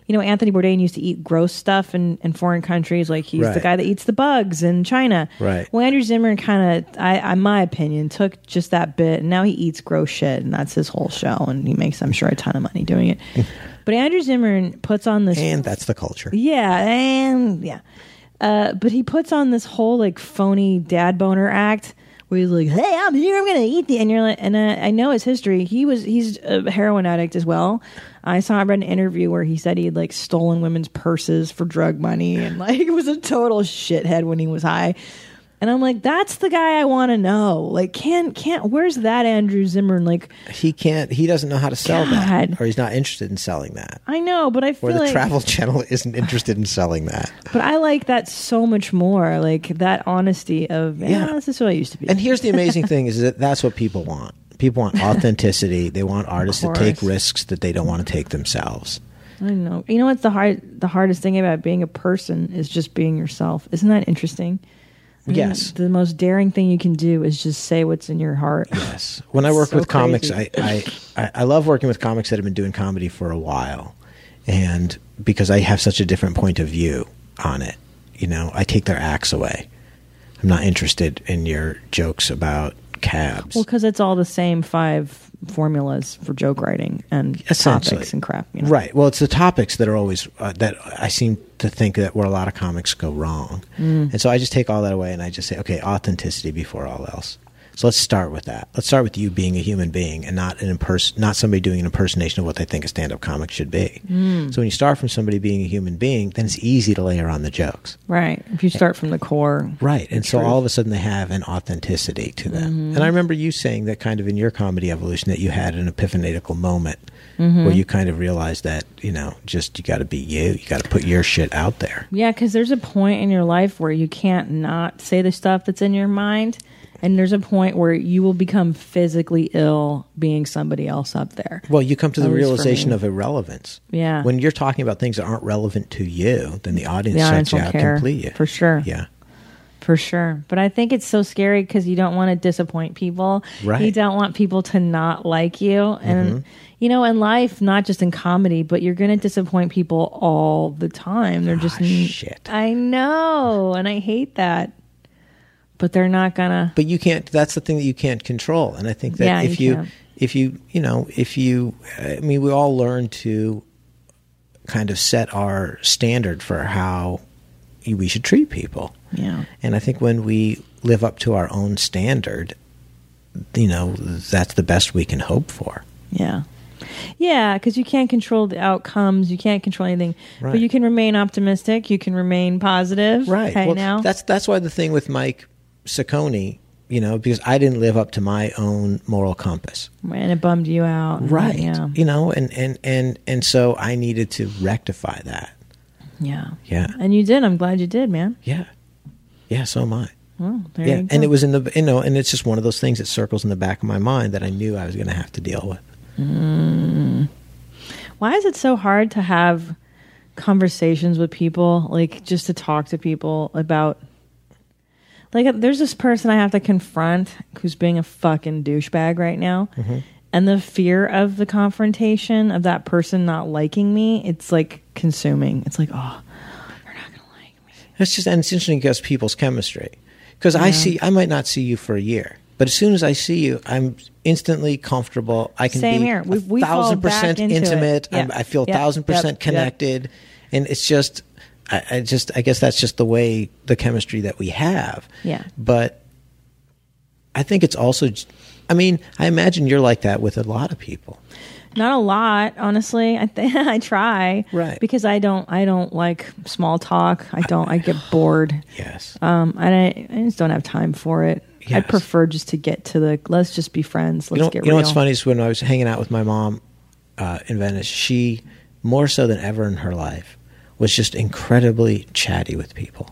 You know, Anthony Bourdain used to eat gross stuff in foreign countries. Like, he's the guy that eats the bugs in China. Right. Well, Andrew Zimmern kind of, in my opinion, took just that bit, and now he eats gross shit, and that's his whole show, and he makes, I'm sure, a ton of money doing it. But Andrew Zimmern puts on this... And that's the culture. Yeah, and... Yeah. But he puts on this whole, like, phony dad boner act where he's like, hey, I'm here, I'm going to eat the... And you're like, and I know his history. He's a heroin addict as well. I read an interview where he said he had like stolen women's purses for drug money and like was a total shithead when he was high. And I'm like, that's the guy I want to know. Like, can't where's that Andrew Zimmern? Like, he doesn't know how to sell that, or he's not interested in selling that. I know, but I feel like the Travel Channel isn't interested in selling that. But I like that so much more, like that honesty of, this is what I used to be. And here's the amazing thing is that that's what people want. People want authenticity. They want artists to take risks that they don't want to take themselves. I know. You know what's the hardest thing about being a person is just being yourself. Isn't that interesting? I mean, yes. The most daring thing you can do is just say what's in your heart. Yes. When I work with comics, I love working with comics that have been doing comedy for a while, and because I have such a different point of view on it, you know, I take their acts away. I'm not interested in your jokes about cabs. Well, because it's all the same five formulas for joke writing and topics and crap. You know? Right. Well, it's the topics that are always that I seem to think that where a lot of comics go wrong. Mm. And so I just take all that away and I just say, okay, authenticity before all else. So let's start with that. Let's start with you being a human being and not somebody doing an impersonation of what they think a stand-up comic should be. Mm. So when you start from somebody being a human being, then it's easy to layer on the jokes. Right. If you start from the core. Right. And so all of a sudden they have an authenticity to them. Mm-hmm. And I remember you saying that kind of in your comedy evolution that you had an epiphanetical moment where you kind of realized that, you know, just you got to be you. You got to put your shit out there. Yeah, because there's a point in your life where you can't not say the stuff that's in your mind. And there's a point where you will become physically ill being somebody else up there. Well, you come to the realization of irrelevance. Yeah. When you're talking about things that aren't relevant to you, then the audience shuts you out completely. For sure. Yeah. For sure. But I think it's so scary because you don't want to disappoint people. Right. You don't want people to not like you. And, you know, in life, not just in comedy, but you're going to disappoint people all the time. They're just... shit. I know. And I hate that. But they're not gonna. But you can't. That's the thing that you can't control. And I think that I mean, we all learn to kind of set our standard for how we should treat people. Yeah. And I think when we live up to our own standard, you know, that's the best we can hope for. Yeah. Yeah, because you can't control the outcomes. You can't control anything. Right. But you can remain optimistic. You can remain positive. Right. Right, well, now. That's why the thing with Mike Ciccone, you know, because I didn't live up to my own moral compass. And it bummed you out. Right. Yeah. You know, and so I needed to rectify that. Yeah. Yeah. And you did. I'm glad you did, man. Yeah. Yeah, so am I. Oh, there you go. And it was in the, you know, and it's just one of those things that circles in the back of my mind that I knew I was going to have to deal with. Mm. Why is it so hard to have conversations with people, like just to talk to people about, like, there's this person I have to confront who's being a fucking douchebag right now. Mm-hmm. And the fear of the confrontation of that person not liking me, it's like consuming. It's like, oh, they're not going to like me. It's just, and it's interesting because people's chemistry. Because yeah. I might not see you for a year, but as soon as I see you, I'm instantly comfortable. I can Same be here. We 1,000% intimate. Yeah. I feel 1,000% connected, and it's just. I guess that's just the way the chemistry that we have. Yeah. But I think it's also, I mean, I imagine you're like that with a lot of people. Not a lot, honestly. I try. Right. Because I don't like small talk. I get bored. Yes. And I just don't have time for it. Yes. I'd prefer just to get to the, let's just be friends. Let's get real. You know what's funny is when I was hanging out with my mom in Venice, she, more so than ever in her life, was just incredibly chatty with people,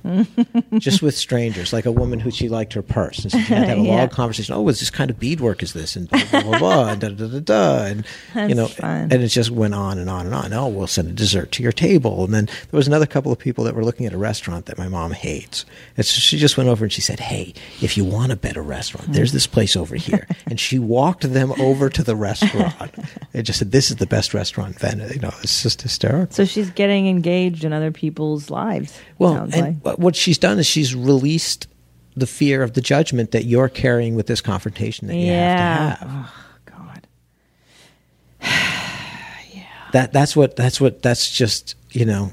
just with strangers, like a woman who she liked her purse. And so she had to have a long conversation. Oh, what kind of beadwork is this? And blah, blah, blah, blah, and da, da, da, da. And, that's you know, fun. And it just went on and on and on. Oh, we'll send a dessert to your table. And then there was another couple of people that were looking at a restaurant that my mom hates. And so she just went over and she said, hey, if you want a better restaurant, there's this place over here. And she walked them over to the restaurant and just said, this is the best restaurant in Venice. You know, it's just hysterical. So she's getting engaged in other people's lives. Well, and like. What she's done is she's released the fear of the judgment that you're carrying with this confrontation that you have to have. Oh God. Yeah. That's just, you know,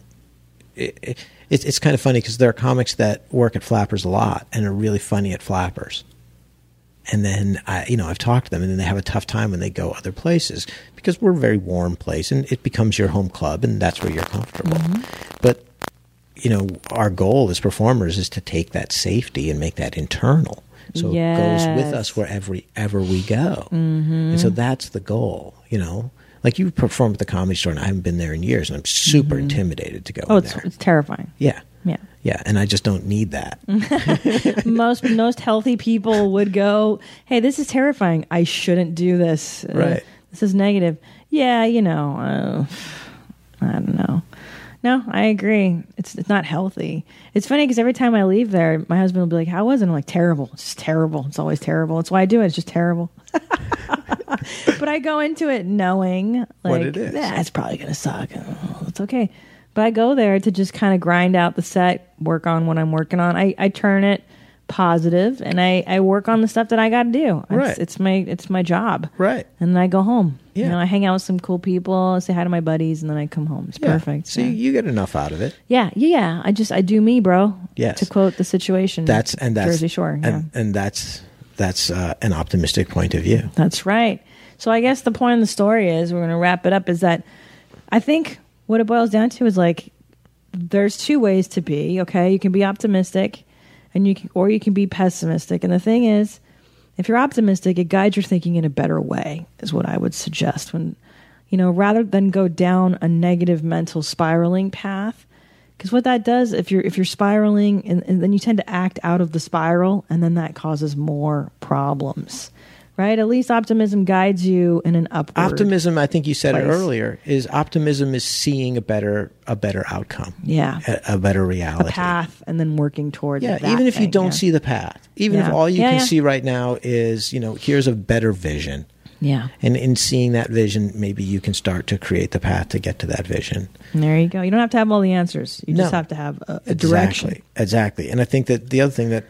it's kind of funny because there are comics that work at Flapper's a lot and are really funny at Flapper's. And then I've talked to them, and then they have a tough time when they go other places because we're a very warm place, and it becomes your home club, and that's where you're comfortable. Mm-hmm. But you know, our goal as performers is to take that safety and make that internal, so it goes with us wherever we go. Mm-hmm. And so that's the goal. You know, like you performed at the Comedy Store, and I haven't been there in years, and I'm super intimidated to go. Oh, it's terrifying. Yeah. Yeah. Yeah, and I just don't need that. Most healthy people would go, hey, this is terrifying. I shouldn't do this. Right. This is negative. Yeah, you know, I don't know. No, I agree. It's not healthy. It's funny because every time I leave there, my husband will be like, how was it? And I'm like, terrible. It's just terrible. It's always terrible. It's why I do it. It's just terrible. But I go into it knowing, like, what it is. It's probably going to suck. Oh, it's okay. But I go there to just kind of grind out the set, work on what I'm working on. I turn it positive, and I work on the stuff that I got to do. Right. It's my job. Right. And then I go home. Yeah. You know, I hang out with some cool people, say hi to my buddies, and then I come home. It's perfect. So you get enough out of it. Yeah. Yeah. I do me, bro. Yes. To quote The Situation. That's Jersey Shore. And that's an optimistic point of view. That's right. So I guess the point of the story is, we're going to wrap it up, is that I think what it boils down to is, like, there's two ways to be, okay? You can be optimistic, and you can be pessimistic. And the thing is, if you're optimistic, it guides your thinking in a better way, is what I would suggest. When, you know, rather than go down a negative mental spiraling path, because what that does, if you're spiraling, and then you tend to act out of the spiral, and then that causes more problems. Right? At least optimism guides you in an upward optimism, I think you said place. It earlier, is optimism is seeing a better outcome. Yeah. A better reality. A path, and then working towards that. Yeah, even if you don't see the path. Even if all you can see right now is, you know, here's a better vision. Yeah. And in seeing that vision, maybe you can start to create the path to get to that vision. And there you go. You don't have to have all the answers. You just have to have a direction. Exactly. And I think that the other thing that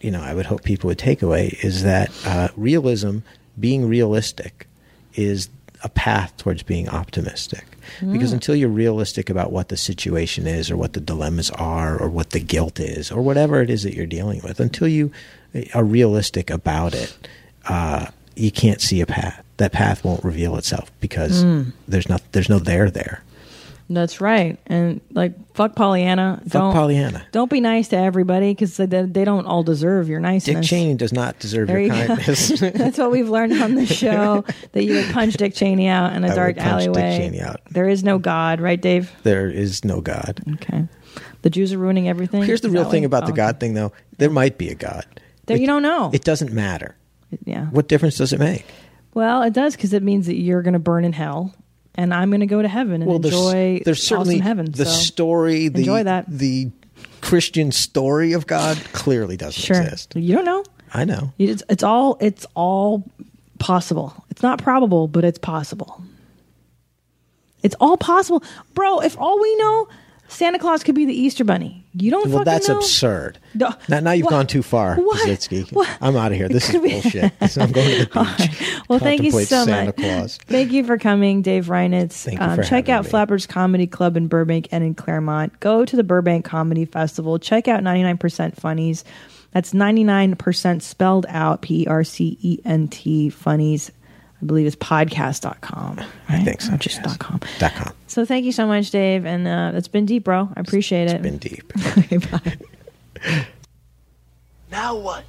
you know, I would hope people would take away is that realism, being realistic, is a path towards being optimistic. Because until you're realistic about what the situation is, or what the dilemmas are, or what the guilt is, or whatever it is that you're dealing with, until you are realistic about it, you can't see a path. That path won't reveal itself because there's no there there. That's right. And like, fuck Pollyanna. Don't be nice to everybody, because they don't all deserve your niceness. Dick Cheney does not deserve your kindness. That's what we've learned on the show, that you would punch Dick Cheney out in a dark alleyway. Dick Cheney out. There is no God, right, Dave? There is no God. Okay. the Jews are ruining everything. Here's the real thing about the God thing, though. There might be a God. You don't know. It doesn't matter. Yeah. What difference does it make? Well, it does, because it means that you're going to burn in hell, and I'm going to go to heaven and enjoy awesome heaven. The story, the Christian story of God clearly doesn't exist. You don't know. I know. It's all possible. It's not probable, but it's possible. It's all possible. Bro, if all we know, Santa Claus could be the Easter Bunny. You don't fucking know. Well, that's absurd. Now you've gone too far, Pajitsky. I'm out of here. This is bullshit. I'm going to the beach. Right. Well, thank you so much. Thank you for coming, Dave Reinitz. Thank you for check out Flapper's Comedy Club in Burbank and in Claremont. Go to the Burbank Comedy Festival. Check out 99% Funnies. That's 99% spelled out, P-E-R-C-E-N-T, Funnies. I believe it's podcast.com. Right? I think so. Just .com. So thank you so much, Dave. And it's been deep, bro. I appreciate it. It's been deep. Okay, bye. Now what?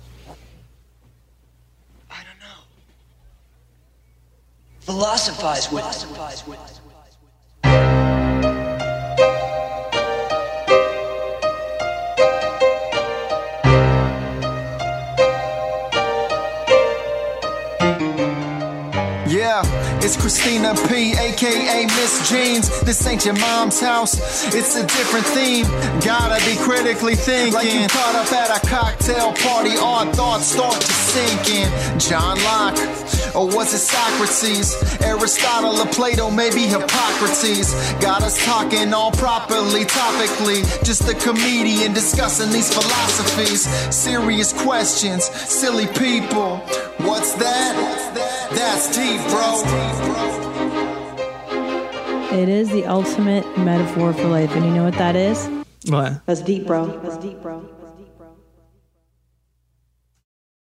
I don't know. Philosophize with it. It's Christina P, a.k.a. Miss Jeans. This ain't your mom's house. It's a different theme. Gotta be critically thinking. Like you caught up at a cocktail party, our thoughts start to sink in. John Locke, or was it Socrates? Aristotle or Plato, maybe Hippocrates. Got us talking all properly, topically. Just a comedian discussing these philosophies. Serious questions, silly people. What's that? That's deep, bro. It is the ultimate metaphor for life, and you know what that is? What? That's deep, bro.